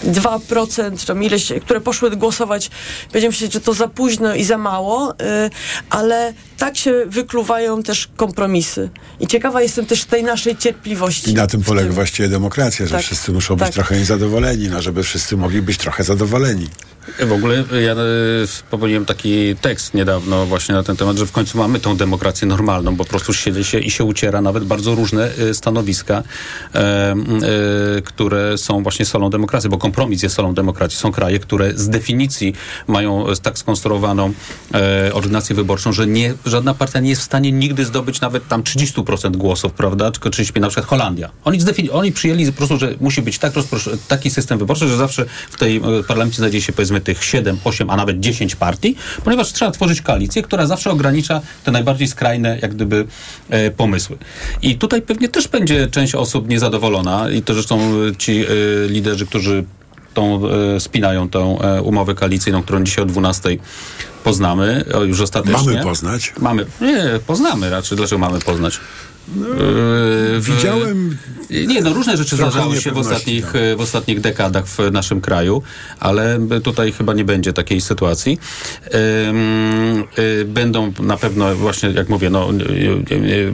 72%, tam ileś, które poszły głosować, będziemy myśleć, że to za późno i za mało, ale tak się wykluwają też kompromisy. I ciekawa jestem też tej naszej cierpliwości. I na tym polega właściwie demokracja, że wszyscy muszą być trochę niezadowoleni, żeby wszyscy mogli być trochę zadowoleni. W ogóle ja popełniłem taki tekst niedawno właśnie na ten temat, że w końcu mamy tą demokrację normalną, bo po prostu siedzi się i się uciera nawet bardzo różne stanowiska, które są właśnie solą demokracji, bo kompromis jest solą demokracji. Są kraje, które z definicji mają tak skonstruowaną ordynację wyborczą, że żadna partia nie jest w stanie nigdy zdobyć nawet tam 30% głosów, prawda? Tylko 35%, na przykład Holandia. Oni przyjęli po prostu, że musi być taki system wyborczy, że zawsze w tej parlamencie znajdzie się powiedzmy tych 7, 8, a nawet 10 partii, ponieważ trzeba tworzyć koalicję, która zawsze ogranicza te najbardziej skrajne jak gdyby pomysły. I tutaj pewnie też będzie część osób niezadowolona i to zresztą ci liderzy, którzy spinają tę umowę koalicyjną, którą dzisiaj o 12:00 poznamy, już ostatecznie. Mamy poznać? Poznamy raczej. Dlaczego mamy poznać? No, widziałem... różne rzeczy zdarzały się w ostatnich dekadach w naszym kraju, ale tutaj chyba nie będzie takiej sytuacji. Będą na pewno właśnie, jak mówię,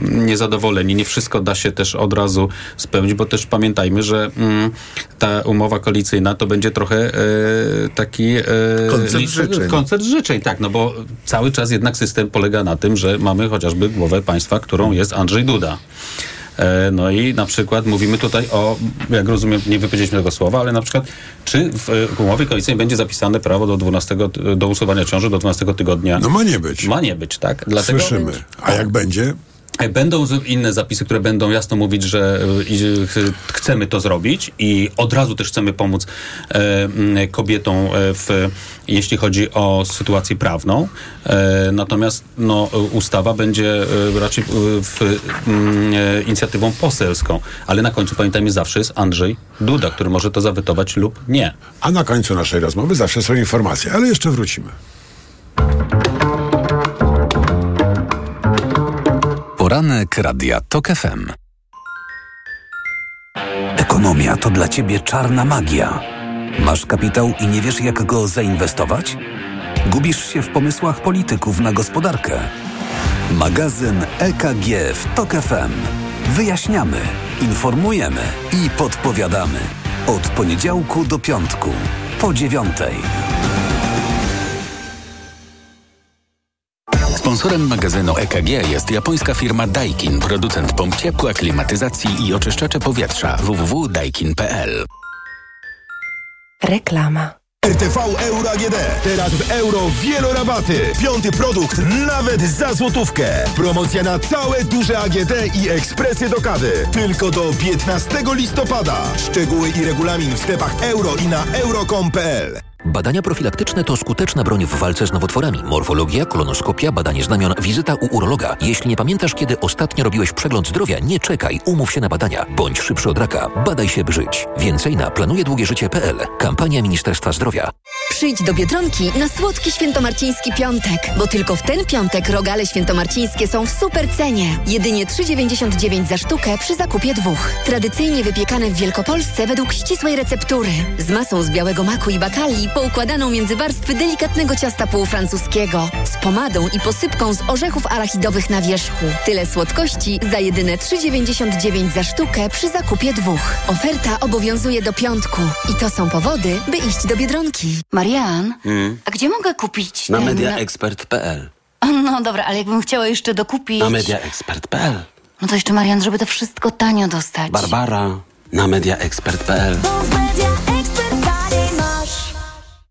niezadowoleni. Nie wszystko da się też od razu spełnić, bo też pamiętajmy, że ta umowa koalicyjna to będzie trochę taki... koncert życzeń, tak, no bo cały czas jednak system polega na tym, że mamy chociażby głowę państwa, którą jest Andrzej Duda. No i na przykład mówimy tutaj o, jak rozumiem, nie wypowiedzieliśmy tego słowa, ale na przykład, czy w umowie koalicyjnej będzie zapisane prawo do usuwania ciąży do 12 tygodnia? No ma nie być. Ma nie być, tak? Dlatego, słyszymy. A jak będzie? Będą inne zapisy, które będą jasno mówić, że chcemy to zrobić i od razu też chcemy pomóc kobietom, jeśli chodzi o sytuację prawną. Natomiast ustawa będzie raczej inicjatywą poselską. Ale na końcu, pamiętajmy, zawsze jest Andrzej Duda, który może to zawetować lub nie. A na końcu naszej rozmowy zawsze są informacje, ale jeszcze wrócimy. Poranek Radia Tok FM. Ekonomia to dla ciebie czarna magia. Masz kapitał i nie wiesz, jak go zainwestować? Gubisz się w pomysłach polityków na gospodarkę? Magazyn EKG w TOK FM. Wyjaśniamy, informujemy i podpowiadamy. Od poniedziałku do piątku, po 9:00. Sponsorem magazynu EKG jest japońska firma Daikin, producent pomp ciepła, klimatyzacji i oczyszczacze powietrza. www.daikin.pl. Reklama. RTV Euro AGD. Teraz w Euro wielorabaty. Piąty produkt nawet za złotówkę. Promocja na całe duże AGD i ekspresy do kawy. Tylko do 15 listopada. Szczegóły i regulamin w sklepach Euro i na euro.com.pl. Badania profilaktyczne to skuteczna broń w walce z nowotworami. Morfologia, kolonoskopia, badanie znamion, wizyta u urologa. Jeśli nie pamiętasz, kiedy ostatnio robiłeś przegląd zdrowia, nie czekaj, umów się na badania. Bądź szybszy od raka. Badaj się, by żyć. Więcej na planujedługieżycie.pl. Kampania Ministerstwa Zdrowia. Przyjdź do Biedronki na słodki świętomarciński piątek, bo tylko w ten piątek rogale świętomarcińskie są w super cenie. Jedynie 3,99 za sztukę przy zakupie dwóch. Tradycyjnie wypiekane w Wielkopolsce według ścisłej receptury. Z masą z białego maku i bakali poukładaną między warstwy delikatnego ciasta półfrancuskiego z pomadą i posypką z orzechów arachidowych na wierzchu. Tyle słodkości za jedyne 3,99 za sztukę przy zakupie dwóch. Oferta obowiązuje do piątku i to są powody, by iść do Biedronki. Marian, a gdzie mogę kupić? Na mediaexpert.pl. No dobra, ale jakbym chciała jeszcze dokupić... Na mediaexpert.pl. No to jeszcze, Marian, żeby to wszystko tanio dostać. Barbara, na mediaexpert.pl.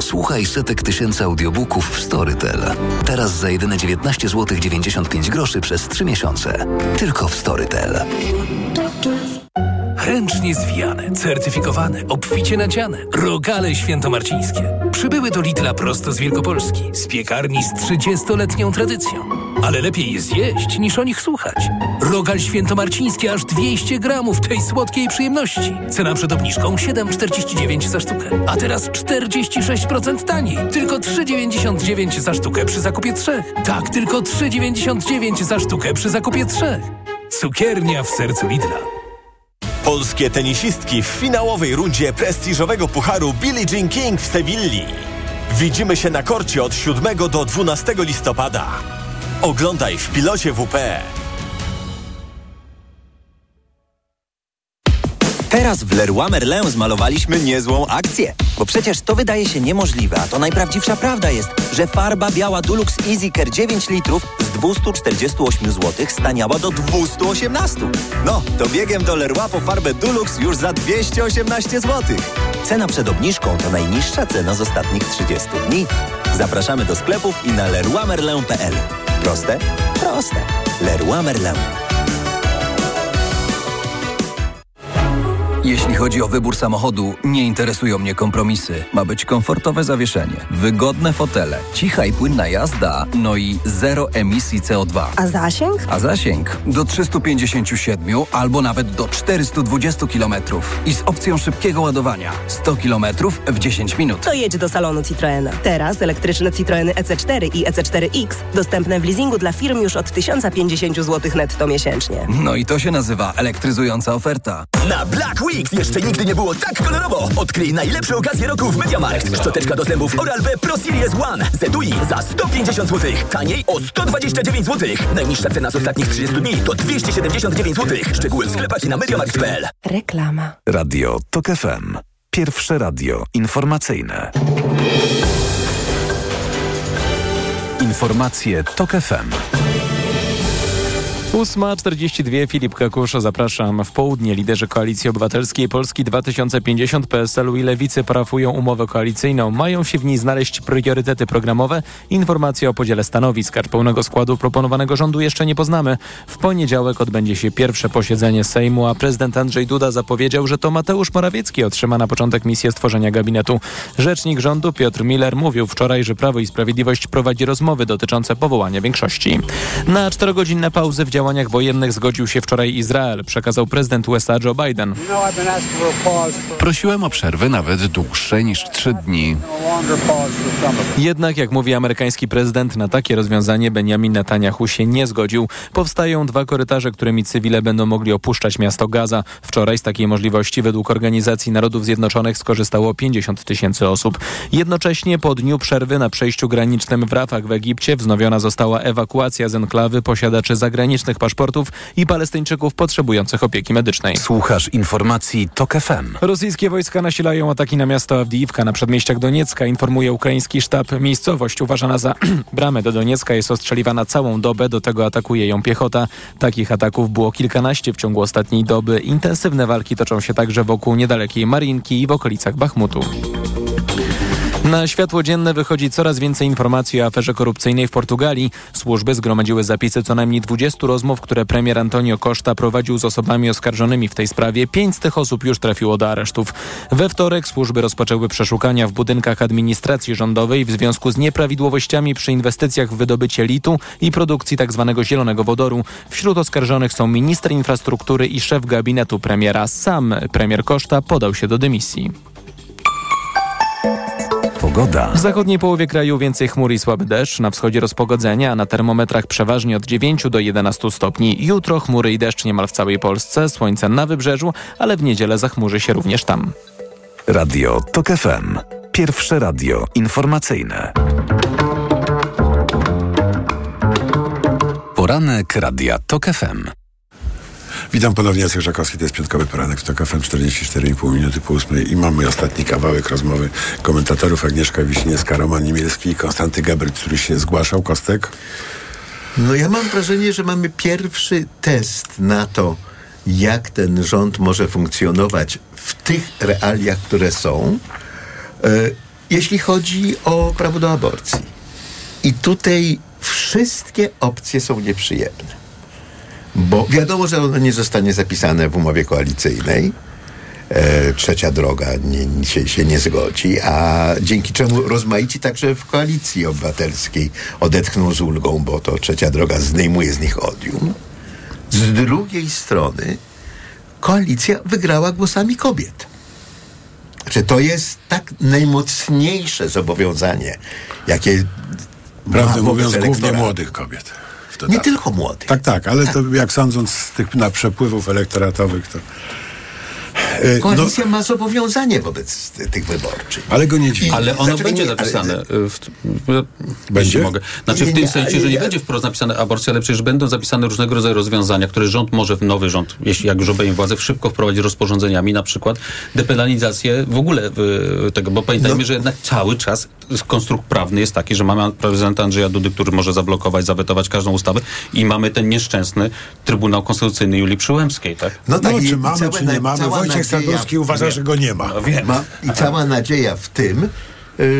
Słuchaj setek tysięcy audiobooków w Storytel. Teraz za jedyne 19,95 zł przez 3 miesiące. Tylko w Storytel. Ręcznie zwijane, certyfikowane, obficie nadziane. Rogale świętomarcińskie. Przybyły do Lidla prosto z Wielkopolski. Z piekarni z 30-letnią tradycją. Ale lepiej je zjeść, niż o nich słuchać. Rogal świętomarciński, aż 200 gramów tej słodkiej przyjemności. Cena przed obniżką 7,49 za sztukę. A teraz 46% taniej. Tylko 3,99 za sztukę przy zakupie 3. Tak, tylko 3,99 za sztukę przy zakupie 3. Cukiernia w sercu Lidla. Polskie tenisistki w finałowej rundzie prestiżowego pucharu Billie Jean King w Sewilli. Widzimy się na korcie od 7 do 12 listopada. Oglądaj w Pilocie WP. Teraz w Leroy Merlin zmalowaliśmy niezłą akcję. Bo przecież to wydaje się niemożliwe, a to najprawdziwsza prawda jest, że farba biała Dulux Easy Care 9 litrów z 248 zł staniała do 218. No, to biegiem do Leroy po farbę Dulux już za 218 zł. Cena przed obniżką to najniższa cena z ostatnich 30 dni. Zapraszamy do sklepów i na leroymerlin.pl. Proste? Proste. Leroy Merlin. Jeśli chodzi o wybór samochodu, nie interesują mnie kompromisy. Ma być komfortowe zawieszenie, wygodne fotele, cicha i płynna jazda, no i zero emisji CO2. A zasięg? A zasięg do 357 albo nawet do 420 km. I z opcją szybkiego ładowania 100 km w 10 minut. To jedź do salonu Citroena. Teraz elektryczne Citroeny EC4 i EC4X dostępne w leasingu dla firm już od 1050 zł netto miesięcznie. No i to się nazywa elektryzująca oferta. Na Black Week! Jeszcze nigdy nie było tak kolorowo. Odkryj najlepsze okazje roku w MediaMarkt. Szczoteczka do zębów Oral-B Pro Series 1 z etui za 150 zł. Taniej o 129 zł. Najniższa cena z ostatnich 30 dni to 279 zł. Szczegóły w sklepach i na MediaMarkt.pl. Reklama. Radio TOK FM. Pierwsze radio informacyjne. Informacje TOK FM. 8:42, Filip Kekusz, zapraszam. W południe liderzy Koalicji Obywatelskiej Polski 2050, PSL-u i Lewicy parafują umowę koalicyjną. Mają się w niej znaleźć priorytety programowe. Informacje o podziale stanowisk. Pełnego składu proponowanego rządu jeszcze nie poznamy. W poniedziałek odbędzie się pierwsze posiedzenie Sejmu, a prezydent Andrzej Duda zapowiedział, że to Mateusz Morawiecki otrzyma na początek misję stworzenia gabinetu. Rzecznik rządu Piotr Miller mówił wczoraj, że Prawo i Sprawiedliwość prowadzi rozmowy dotyczące powołania większości. Na 4-godzinne pauzy w działaniach wojennych zgodził się wczoraj Izrael, przekazał prezydent USA Joe Biden. Prosiłem o przerwy nawet dłuższe niż 3 dni. Jednak, jak mówi amerykański prezydent, na takie rozwiązanie Benjamin Netanyahu się nie zgodził. Powstają 2 korytarze, którymi cywile będą mogli opuszczać miasto Gaza. Wczoraj z takiej możliwości według Organizacji Narodów Zjednoczonych skorzystało 50 000 osób. Jednocześnie po dniu przerwy na przejściu granicznym w Rafach w Egipcie wznowiona została ewakuacja z enklawy posiadaczy zagranicznych paszportów i Palestyńczyków potrzebujących opieki medycznej. Słuchasz informacji TOK FM. Rosyjskie wojska nasilają ataki na miasto Awdijiwka na przedmieściach Doniecka, informuje ukraiński sztab. Miejscowość uważana za bramę do Doniecka jest ostrzeliwana całą dobę, do tego atakuje ją piechota. Takich ataków było kilkanaście w ciągu ostatniej doby. Intensywne walki toczą się także wokół niedalekiej Marinki i w okolicach Bachmutu. Na światło dzienne wychodzi coraz więcej informacji o aferze korupcyjnej w Portugalii. Służby zgromadziły zapisy co najmniej 20 rozmów, które premier Antonio Costa prowadził z osobami oskarżonymi w tej sprawie. 5 z tych osób już trafiło do aresztów. We wtorek służby rozpoczęły przeszukania w budynkach administracji rządowej w związku z nieprawidłowościami przy inwestycjach w wydobycie litu i produkcji tzw. zielonego wodoru. Wśród oskarżonych są minister infrastruktury i szef gabinetu premiera. Sam premier Costa podał się do dymisji. W zachodniej połowie kraju więcej chmur i słaby deszcz, na wschodzie rozpogodzenia, a na termometrach przeważnie od 9 do 11 stopni. Jutro chmury i deszcz niemal w całej Polsce, słońce na wybrzeżu, ale w niedzielę zachmurzy się również tam. Radio TOK FM. Pierwsze radio informacyjne. Poranek Radia TOK FM. Witam ponownie, Jacek Żakowski, to jest piątkowy poranek w TOK FM, 44,5 minuty po 8 i mamy ostatni kawałek rozmowy komentatorów Agnieszka Wiśniewska, Roman Jemielski i Konstanty Gebert, który się zgłaszał. Kostek? No ja mam wrażenie, że mamy pierwszy test na to, jak ten rząd może funkcjonować w tych realiach, które są, jeśli chodzi o prawo do aborcji. I tutaj wszystkie opcje są nieprzyjemne. Bo wiadomo, że ono nie zostanie zapisane w umowie koalicyjnej. Trzecia droga się nie zgodzi, a dzięki czemu rozmaici także w Koalicji Obywatelskiej odetchną z ulgą, bo to trzecia droga zdejmuje z nich odium. Z drugiej strony koalicja wygrała głosami kobiet. Znaczy, to jest tak najmocniejsze zobowiązanie, jakie... Prawdę mówiąc, głównie młodych kobiet. Nie tak. Tylko młodych. Tak, ale tak. To jak sądząc z tych przepływów elektoratowych, to... Koalicja ma zobowiązanie wobec tych wyborczych. Ale go nie dziwi. Ale ono znaczy, będzie zapisane. Będzie? Mogę. Znaczy w tym sensie, że nie będzie wprost napisane aborcja, ale przecież będą zapisane różnego rodzaju rozwiązania, które rząd może, nowy rząd, jeśli jak już obejmie władzę, szybko wprowadzić rozporządzeniami, na przykład depenalizację w ogóle tego, bo pamiętajmy, że jednak cały czas konstrukt prawny jest taki, że mamy prezydenta Andrzeja Dudy, który może zablokować, zawetować każdą ustawę i mamy ten nieszczęsny Trybunał Konstytucyjny Julii Przyłębskiej, tak? Czy mamy, czy nie mamy, Wojciech Sadowski uważa, że go nie ma. No, wiem. I cała nadzieja w tym,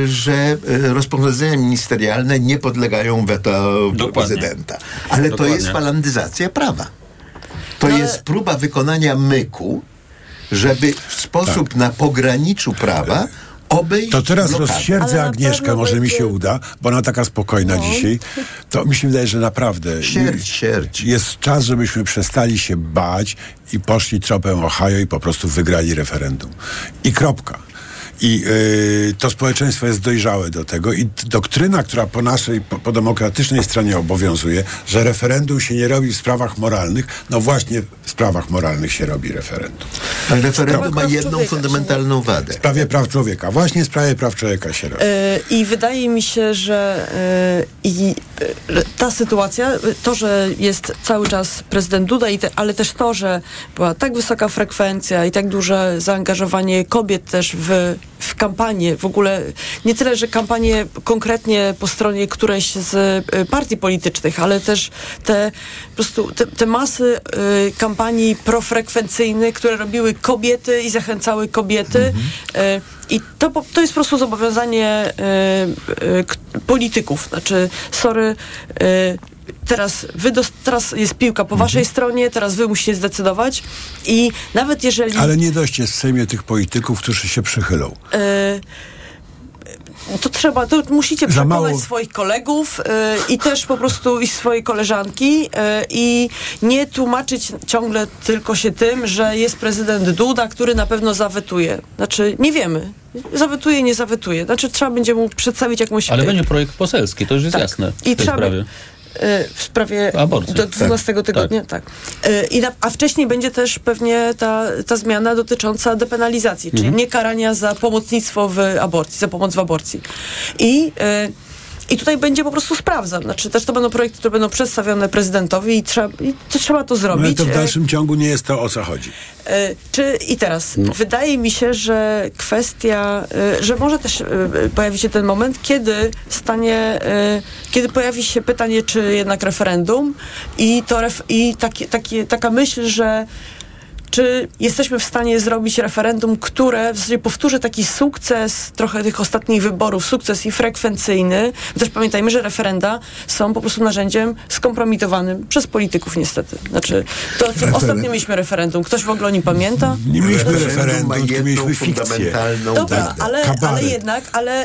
że rozporządzenia ministerialne nie podlegają weto prezydenta. Ale to jest falandyzacja prawa. To jest próba wykonania myku, żeby w sposób na pograniczu prawa obejść. To teraz rozsierdzę Agnieszkę, może mi się uda, bo ona taka spokojna dzisiaj. To mi się wydaje, że naprawdę jest czas, żebyśmy przestali się bać i poszli tropem Ohio i po prostu wygrali referendum. I kropka. I to społeczeństwo jest dojrzałe do tego i doktryna, która po naszej, po demokratycznej stronie obowiązuje, że referendum się nie robi w sprawach moralnych, no właśnie w sprawach moralnych się robi referendum. Ale referendum ma jedną fundamentalną wadę. W sprawie praw człowieka. Właśnie w sprawie praw człowieka się robi. I wydaje mi się, że ta sytuacja, to, że jest cały czas prezydent Duda, ale też to, że była tak wysoka frekwencja i tak duże zaangażowanie kobiet też w kampanie, w ogóle nie tyle, że kampanie konkretnie po stronie którejś z partii politycznych, ale też te masy kampanii profrekwencyjnych, które robiły kobiety i zachęcały kobiety. I to jest po prostu zobowiązanie polityków. Znaczy, sorry, teraz jest piłka po waszej stronie, teraz wy musicie zdecydować i nawet jeżeli... Ale nie dość jest w Sejmie tych polityków, którzy się przychylą. To musicie przekonać swoich kolegów i też po prostu i swoje koleżanki i nie tłumaczyć ciągle tylko się tym, że jest prezydent Duda, który na pewno zawetuje. Znaczy, nie wiemy. Zawetuje, nie zawetuje. Znaczy, trzeba będzie mu przedstawić jakąś... Ale będzie projekt poselski, to już jest jasne w tej sprawie. W sprawie aborcji. Do 12 tygodnia, tak. A wcześniej będzie też pewnie ta zmiana dotycząca depenalizacji, czyli nie karania za pomocnictwo w aborcji, za pomoc w aborcji. I tutaj będzie po prostu sprawdzam. Znaczy, też to będą projekty, które będą przedstawione prezydentowi i trzeba to zrobić. Ale to w dalszym ciągu nie jest to, o co chodzi. Wydaje mi się, że kwestia, że może też pojawi się ten moment, kiedy pojawi się pytanie, czy jednak referendum i taka myśl, że czy jesteśmy w stanie zrobić referendum, które w zasadzie powtórzy taki sukces trochę tych ostatnich wyborów, sukces i frekwencyjny. Też pamiętajmy, że referenda są po prostu narzędziem skompromitowanym przez polityków niestety. Znaczy, ostatnio mieliśmy referendum. Ktoś w ogóle o nim pamięta? Nie mieliśmy referendum, tylko mieliśmy fundamentalną. Dobra,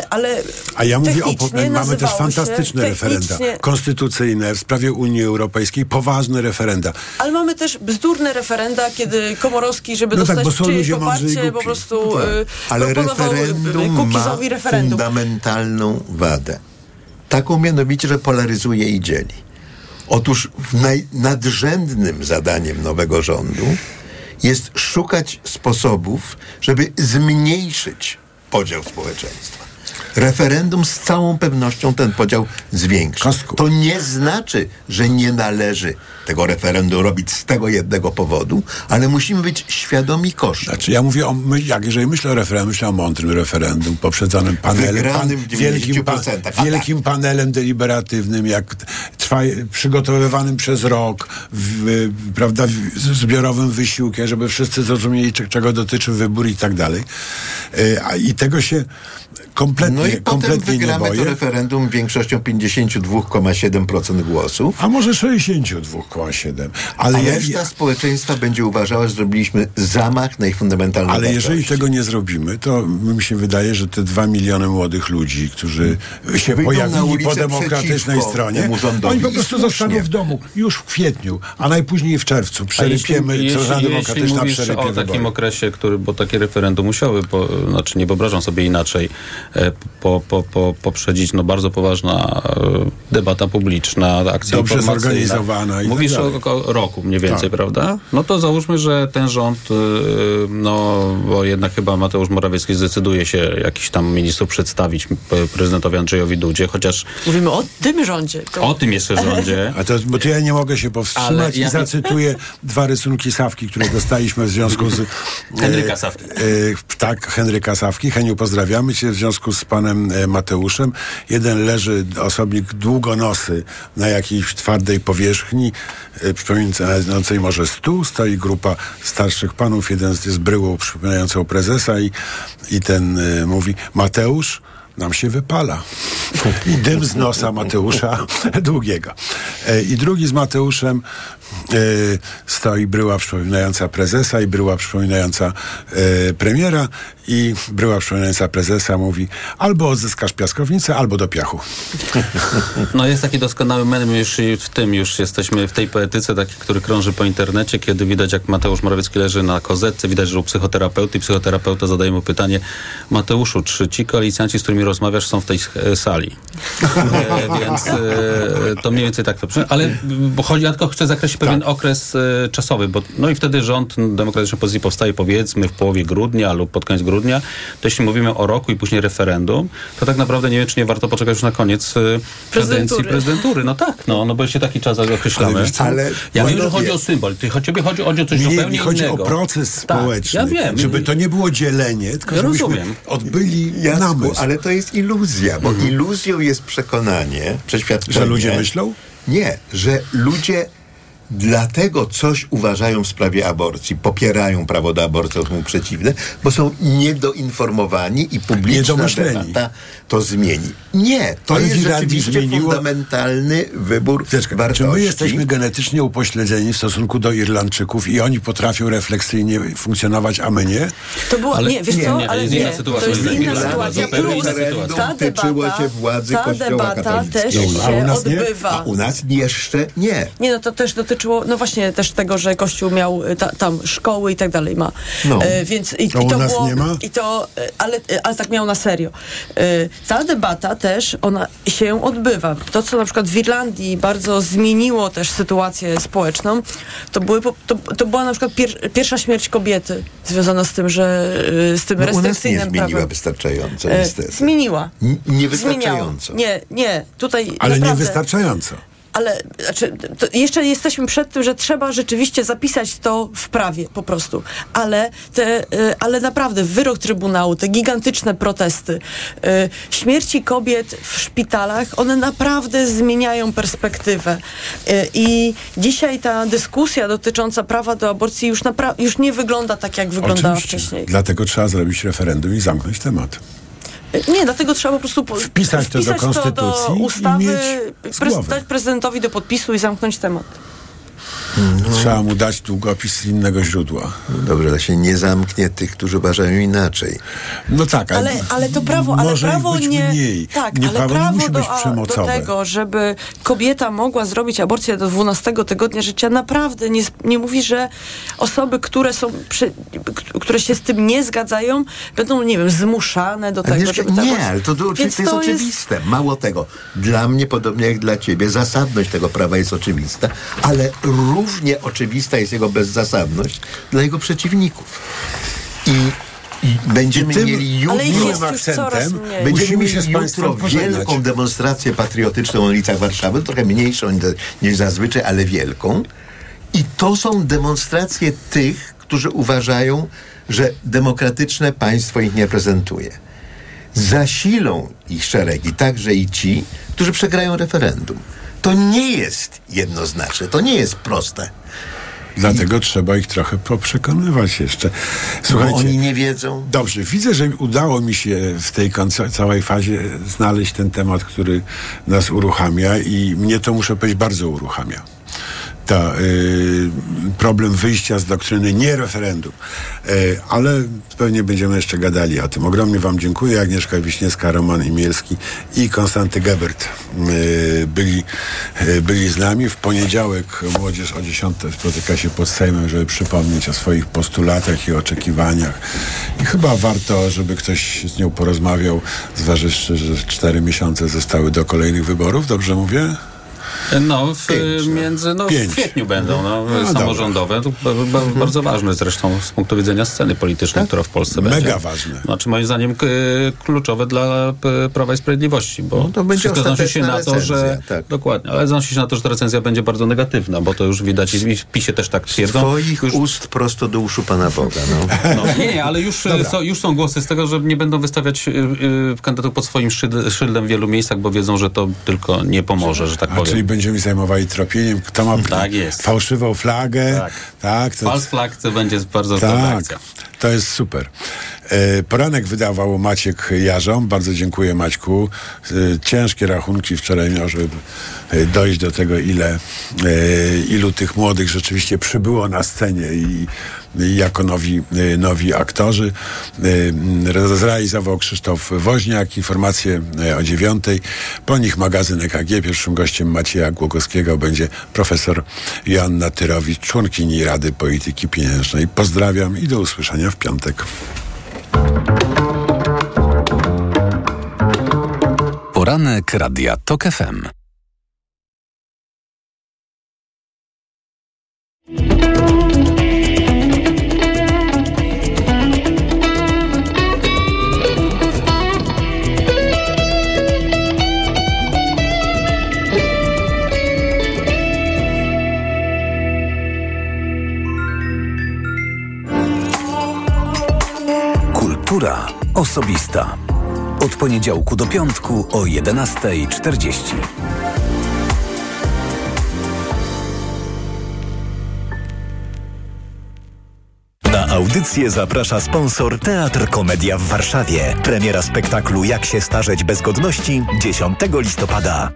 ale a ja mówię mamy też fantastyczne referenda. Konstytucyjne, w sprawie Unii Europejskiej, poważne referenda. Ale mamy też bzdurne referenda, kiedy Komorowski, żeby dostać czyjeś poparcie, po prostu proponował Kukizowi referendum. Ma fundamentalną wadę. Taką mianowicie, że polaryzuje i dzieli. Otóż nadrzędnym zadaniem nowego rządu jest szukać sposobów, żeby zmniejszyć podział społeczeństwa. Referendum z całą pewnością ten podział zwiększy. To nie znaczy, że nie należy tego referendum robić z tego jednego powodu, ale musimy być świadomi kosztów. Znaczy, ja mówię jeżeli myślę o referendum, myślę o mądrym referendum, poprzedzonym panelem, wielkim panelem deliberatywnym, jak przygotowywanym przez rok, zbiorowym wysiłkiem, żeby wszyscy zrozumieli, czego dotyczy wybór i tak dalej. I tego się kompletnie wygramy nie boję. To referendum większością 52,7% głosów. A może 62,7%. Ale reszta społeczeństwa będzie uważała, że zrobiliśmy zamach na ich fundamentalne wartości. Ale jeżeli tego nie zrobimy, to mi się wydaje, że te 2 miliony młodych ludzi, którzy się pojawili po demokratycznej stronie, oni po prostu zostaną w domu już w kwietniu, a najpóźniej w czerwcu. Jeśli mówisz o takim okresie, bo takie referendum musiały, nie wyobrażam sobie inaczej, poprzedzić bardzo poważna debata publiczna, akcja dobrze zorganizowana. Mówisz o roku mniej więcej, prawda? No to załóżmy, że ten rząd, bo jednak chyba Mateusz Morawiecki zdecyduje się jakiś tam ministrów przedstawić prezydentowi Andrzejowi Dudzie, chociaż... Mówimy o tym rządzie. O tym jeszcze rządzie. Bo to ja nie mogę się powstrzymać i zacytuję 2 rysunki Sawki, które dostaliśmy w związku z... Henryka Sawki. Henryka Sawki. Heniu, pozdrawiamy cię w związku z panem Mateuszem. Jeden leży osobnik długonosy na jakiejś twardej powierzchni, przypominającej może stół. Stoi grupa starszych panów. Jeden jest bryłą przypominającą prezesa i ten mówi: Mateusz, nam się wypala. I dym z nosa Mateusza Długiego. I drugi z Mateuszem stoi bryła przypominająca prezesa i bryła przypominająca premiera i bryła przypominająca prezesa mówi: albo odzyskasz piaskownicę, albo do piachu. No jest taki doskonały mem, już jesteśmy w tej poetyce, taki, który krąży po internecie, kiedy widać, jak Mateusz Morawiecki leży na kozetce, widać, że u psychoterapeuty i psychoterapeuta zadaje mu pytanie: Mateuszu, czy ci koalicjanci, z którymi rozmawiasz, są w tej sali? zachorowali. Więc to mniej więcej tak to przyszło. Ale bo chodzi, ja tylko chcę zakreślić pewien okres czasowy, bo no i wtedy rząd demokratycznej opozycji powstaje powiedzmy w połowie grudnia lub pod koniec grudnia. To jeśli mówimy o roku i później referendum, to tak naprawdę nie wiem, czy nie warto poczekać już na koniec kadencji prezydentury. No tak, no bo jeszcze taki czas określamy. Ale ja wiem, że chodzi o symbol. Chodzi o coś zupełnie innego. Chodzi o proces społeczny. Tak, ja wiem. Żeby to nie było dzielenie, tylko żebyśmy odbyli namysł. Ale to jest iluzja, bo iluzją jest przekonanie, przeświadczenie. Że ludzie myślą? Nie, że ludzie dlatego coś uważają w sprawie aborcji, popierają prawo do aborcji, są przeciwne, bo są niedoinformowani i publiczna debata to zmieni. Nie, to jest rzeczywiście fundamentalny wybór wartości. Czy my jesteśmy genetycznie upośledzeni w stosunku do Irlandczyków i oni potrafią refleksyjnie funkcjonować, a my nie? To było, nie, wiesz co, ale nie. To jest inna sytuacja. Plus ta debata też się odbywa. A u nas jeszcze nie. Nie, no to też dotyczy no właśnie też tego, że Kościół miał tam szkoły i tak dalej ma. No. Więc to u nas było, nie ma? I to, ale tak miał na serio. Ta debata też, ona się odbywa. To, co na przykład w Irlandii bardzo zmieniło też sytuację społeczną, to była na przykład pierwsza śmierć kobiety związana z tym, że z tym restrykcyjnym prawem. Nie zmieniła wystarczająco, niestety. Zmieniła. Niewystarczająco. Nie. Tutaj ale naprawdę, niewystarczająco. Ale znaczy, jeszcze jesteśmy przed tym, że trzeba rzeczywiście zapisać to w prawie po prostu. Ale, ale naprawdę wyrok Trybunału, te gigantyczne protesty, śmierci kobiet w szpitalach, one naprawdę zmieniają perspektywę. I dzisiaj ta dyskusja dotycząca prawa do aborcji już nie wygląda tak, jak wyglądała wcześniej. Dlatego trzeba zrobić referendum i zamknąć temat. Nie, dlatego trzeba po prostu wpisać to do konstytucji, to do ustawy, dać prezydentowi do podpisu i zamknąć temat. Trzeba mu dać długopis z innego źródła. Dobrze, ale się nie zamknie tych, którzy uważają inaczej. No tak, ale to prawo, ale może prawo być nie. Mniej. Tak, nie, ale prawo musi być przemocowe. Do tego, żeby kobieta mogła zrobić aborcję do 12 tygodnia życia, naprawdę nie mówi, że osoby, które się z tym nie zgadzają, będą, nie wiem, zmuszane do tego, żeby tak. Nie, ale to jest oczywiste. Mało tego. Dla mnie, podobnie jak dla ciebie, zasadność tego prawa jest oczywista, ale równie oczywista jest jego bezzasadność dla jego przeciwników. I będziemy mieli jutro akcentem. Będziemy mieli jutro wielką demonstrację patriotyczną na ulicach Warszawy, trochę mniejszą niż zazwyczaj, ale wielką. I to są demonstracje tych, którzy uważają, że demokratyczne państwo ich nie prezentuje. Zasilą ich szeregi, także i ci, którzy przegrają referendum. To nie jest jednoznaczne, to nie jest proste. Dlatego trzeba ich trochę poprzekonywać jeszcze. Słuchajcie, bo oni nie wiedzą. Dobrze, widzę, że udało mi się w tej całej fazie znaleźć ten temat, który nas uruchamia i mnie to, muszę powiedzieć, bardzo uruchamia. Problem wyjścia z doktryny nie referendum. Ale pewnie będziemy jeszcze gadali o tym. Ogromnie wam dziękuję. Agnieszka Wiśniewska, Roman Jemielski i Konstanty Gebert byli z nami. W poniedziałek młodzież o 10:00 spotyka się pod Sejmem, żeby przypomnieć o swoich postulatach i oczekiwaniach. I chyba warto, żeby ktoś z nią porozmawiał, zważywszy, że 4 miesiące zostały do kolejnych wyborów. Dobrze mówię? No, w kwietniu będą samorządowe. Bardzo ważne zresztą z punktu widzenia sceny politycznej, która w Polsce będzie. Mega ważne. Znaczy moim zdaniem kluczowe dla Prawa i Sprawiedliwości, bo to będzie się na recenzja, to, że dokładnie, ale zanosi się na to, że ta recenzja będzie bardzo negatywna, bo to już widać i w PiSie też tak twierdzą. Z twoich ust prosto do uszu Pana Boga. Nie, ale już są głosy z tego, że nie będą wystawiać kandydatów pod swoim szyldem w wielu miejscach, bo wiedzą, że to tylko nie pomoże, że tak powiem. Czyli będziemy zajmowali tropieniem, kto ma fałszywą flagę. Tak. Fals flag to będzie bardzo dobra akcja. To jest super. Poranek wydawał Maciek Jarząb. Bardzo dziękuję, Maćku. Ciężkie rachunki wczoraj miał, żeby dojść do tego, ilu tych młodych rzeczywiście przybyło na scenie i jako nowi aktorzy. Zrealizował Krzysztof Woźniak. Informacje o 9:00. Po nich magazyn EKG. Pierwszym gościem Macieja Głogowskiego będzie profesor Joanna Tyrowicz, członkini Rady Polityki Pieniężnej. Pozdrawiam i do usłyszenia w piątek. Poranek Radia TOK FM. Kultura osobista. Od poniedziałku do piątku o 11:40. Na audycję zaprasza sponsor Teatr Komedia w Warszawie. Premiera spektaklu Jak się starzeć bez godności 10 listopada.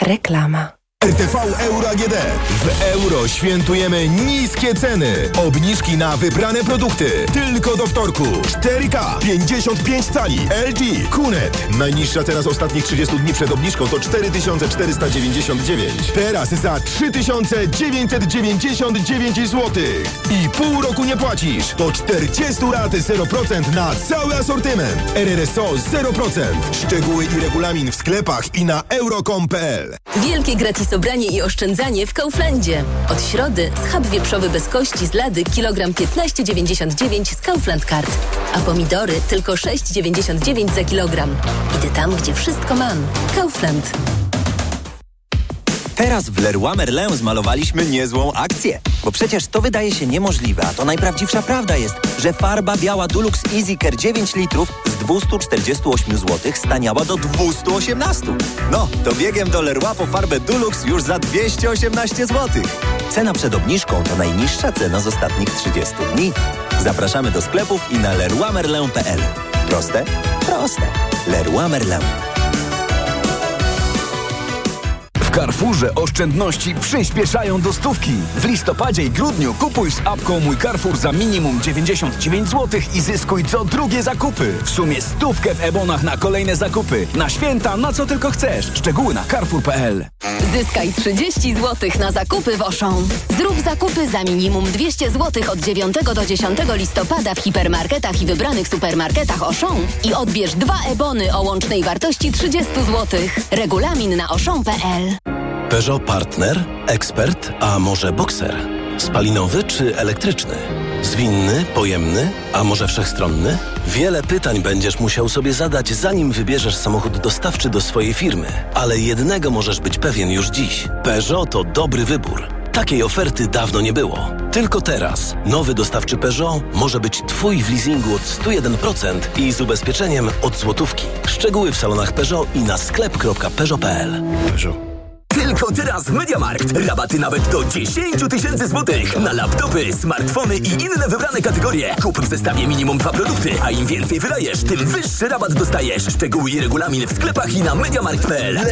Reklama. RTV Euro AGD. W Euro świętujemy niskie ceny. Obniżki na wybrane produkty. Tylko do wtorku. 4K, 55 cali, LG, QNET. Najniższa cena z ostatnich 30 dni przed obniżką to 4499. Teraz za 3999 zł. I pół roku nie płacisz. Do 40 rat 0% na cały asortyment. RRSO 0%. Szczegóły i regulamin w sklepach i na euro.com.pl. Wielkie gratis obranie i oszczędzanie w Kauflandzie. Od środy schab wieprzowy bez kości z lady kilogram 15,99 z Kaufland Card, a pomidory tylko 6,99 za kilogram. Idę tam, gdzie wszystko mam. Kaufland. Teraz w Leroy Merlin zmalowaliśmy niezłą akcję. Bo przecież to wydaje się niemożliwe, a to najprawdziwsza prawda jest, że farba biała Dulux Easy Care 9 litrów z 248 zł staniała do 218. No, to biegiem do Leroy po farbę Dulux już za 218 zł. Cena przed obniżką to najniższa cena z ostatnich 30 dni. Zapraszamy do sklepów i na leroymerlin.pl. Proste? Proste. Leroy Merlin. W Carrefourze oszczędności przyspieszają do stówki. W listopadzie i grudniu kupuj z apką Mój Carrefour za minimum 99 zł i zyskuj co drugie zakupy. W sumie stówkę w e-bonach na kolejne zakupy. Na święta, na co tylko chcesz. Szczegóły na carrefour.pl. Zyskaj 30 zł na zakupy w Auchan. Zrób zakupy za minimum 200 zł od 9 do 10 listopada w hipermarketach i wybranych supermarketach Auchan i odbierz 2 e-bony o łącznej wartości 30 zł. Regulamin na auchan.pl. Peugeot Partner, ekspert, a może bokser? Spalinowy czy elektryczny? Zwinny, pojemny, a może wszechstronny? Wiele pytań będziesz musiał sobie zadać, zanim wybierzesz samochód dostawczy do swojej firmy. Ale jednego możesz być pewien już dziś. Peugeot to dobry wybór. Takiej oferty dawno nie było. Tylko teraz nowy dostawczy Peugeot może być Twój w leasingu od 101% i z ubezpieczeniem od złotówki. Szczegóły w salonach Peugeot i na sklep.peugeot.pl. Tylko teraz w MediaMarkt. Rabaty nawet do 10 000 złotych na laptopy, smartfony i inne wybrane kategorie. Kup w zestawie minimum 2 produkty, a im więcej wydajesz, tym wyższy rabat dostajesz. Szczegóły i regulamin w sklepach i na MediaMarkt.pl.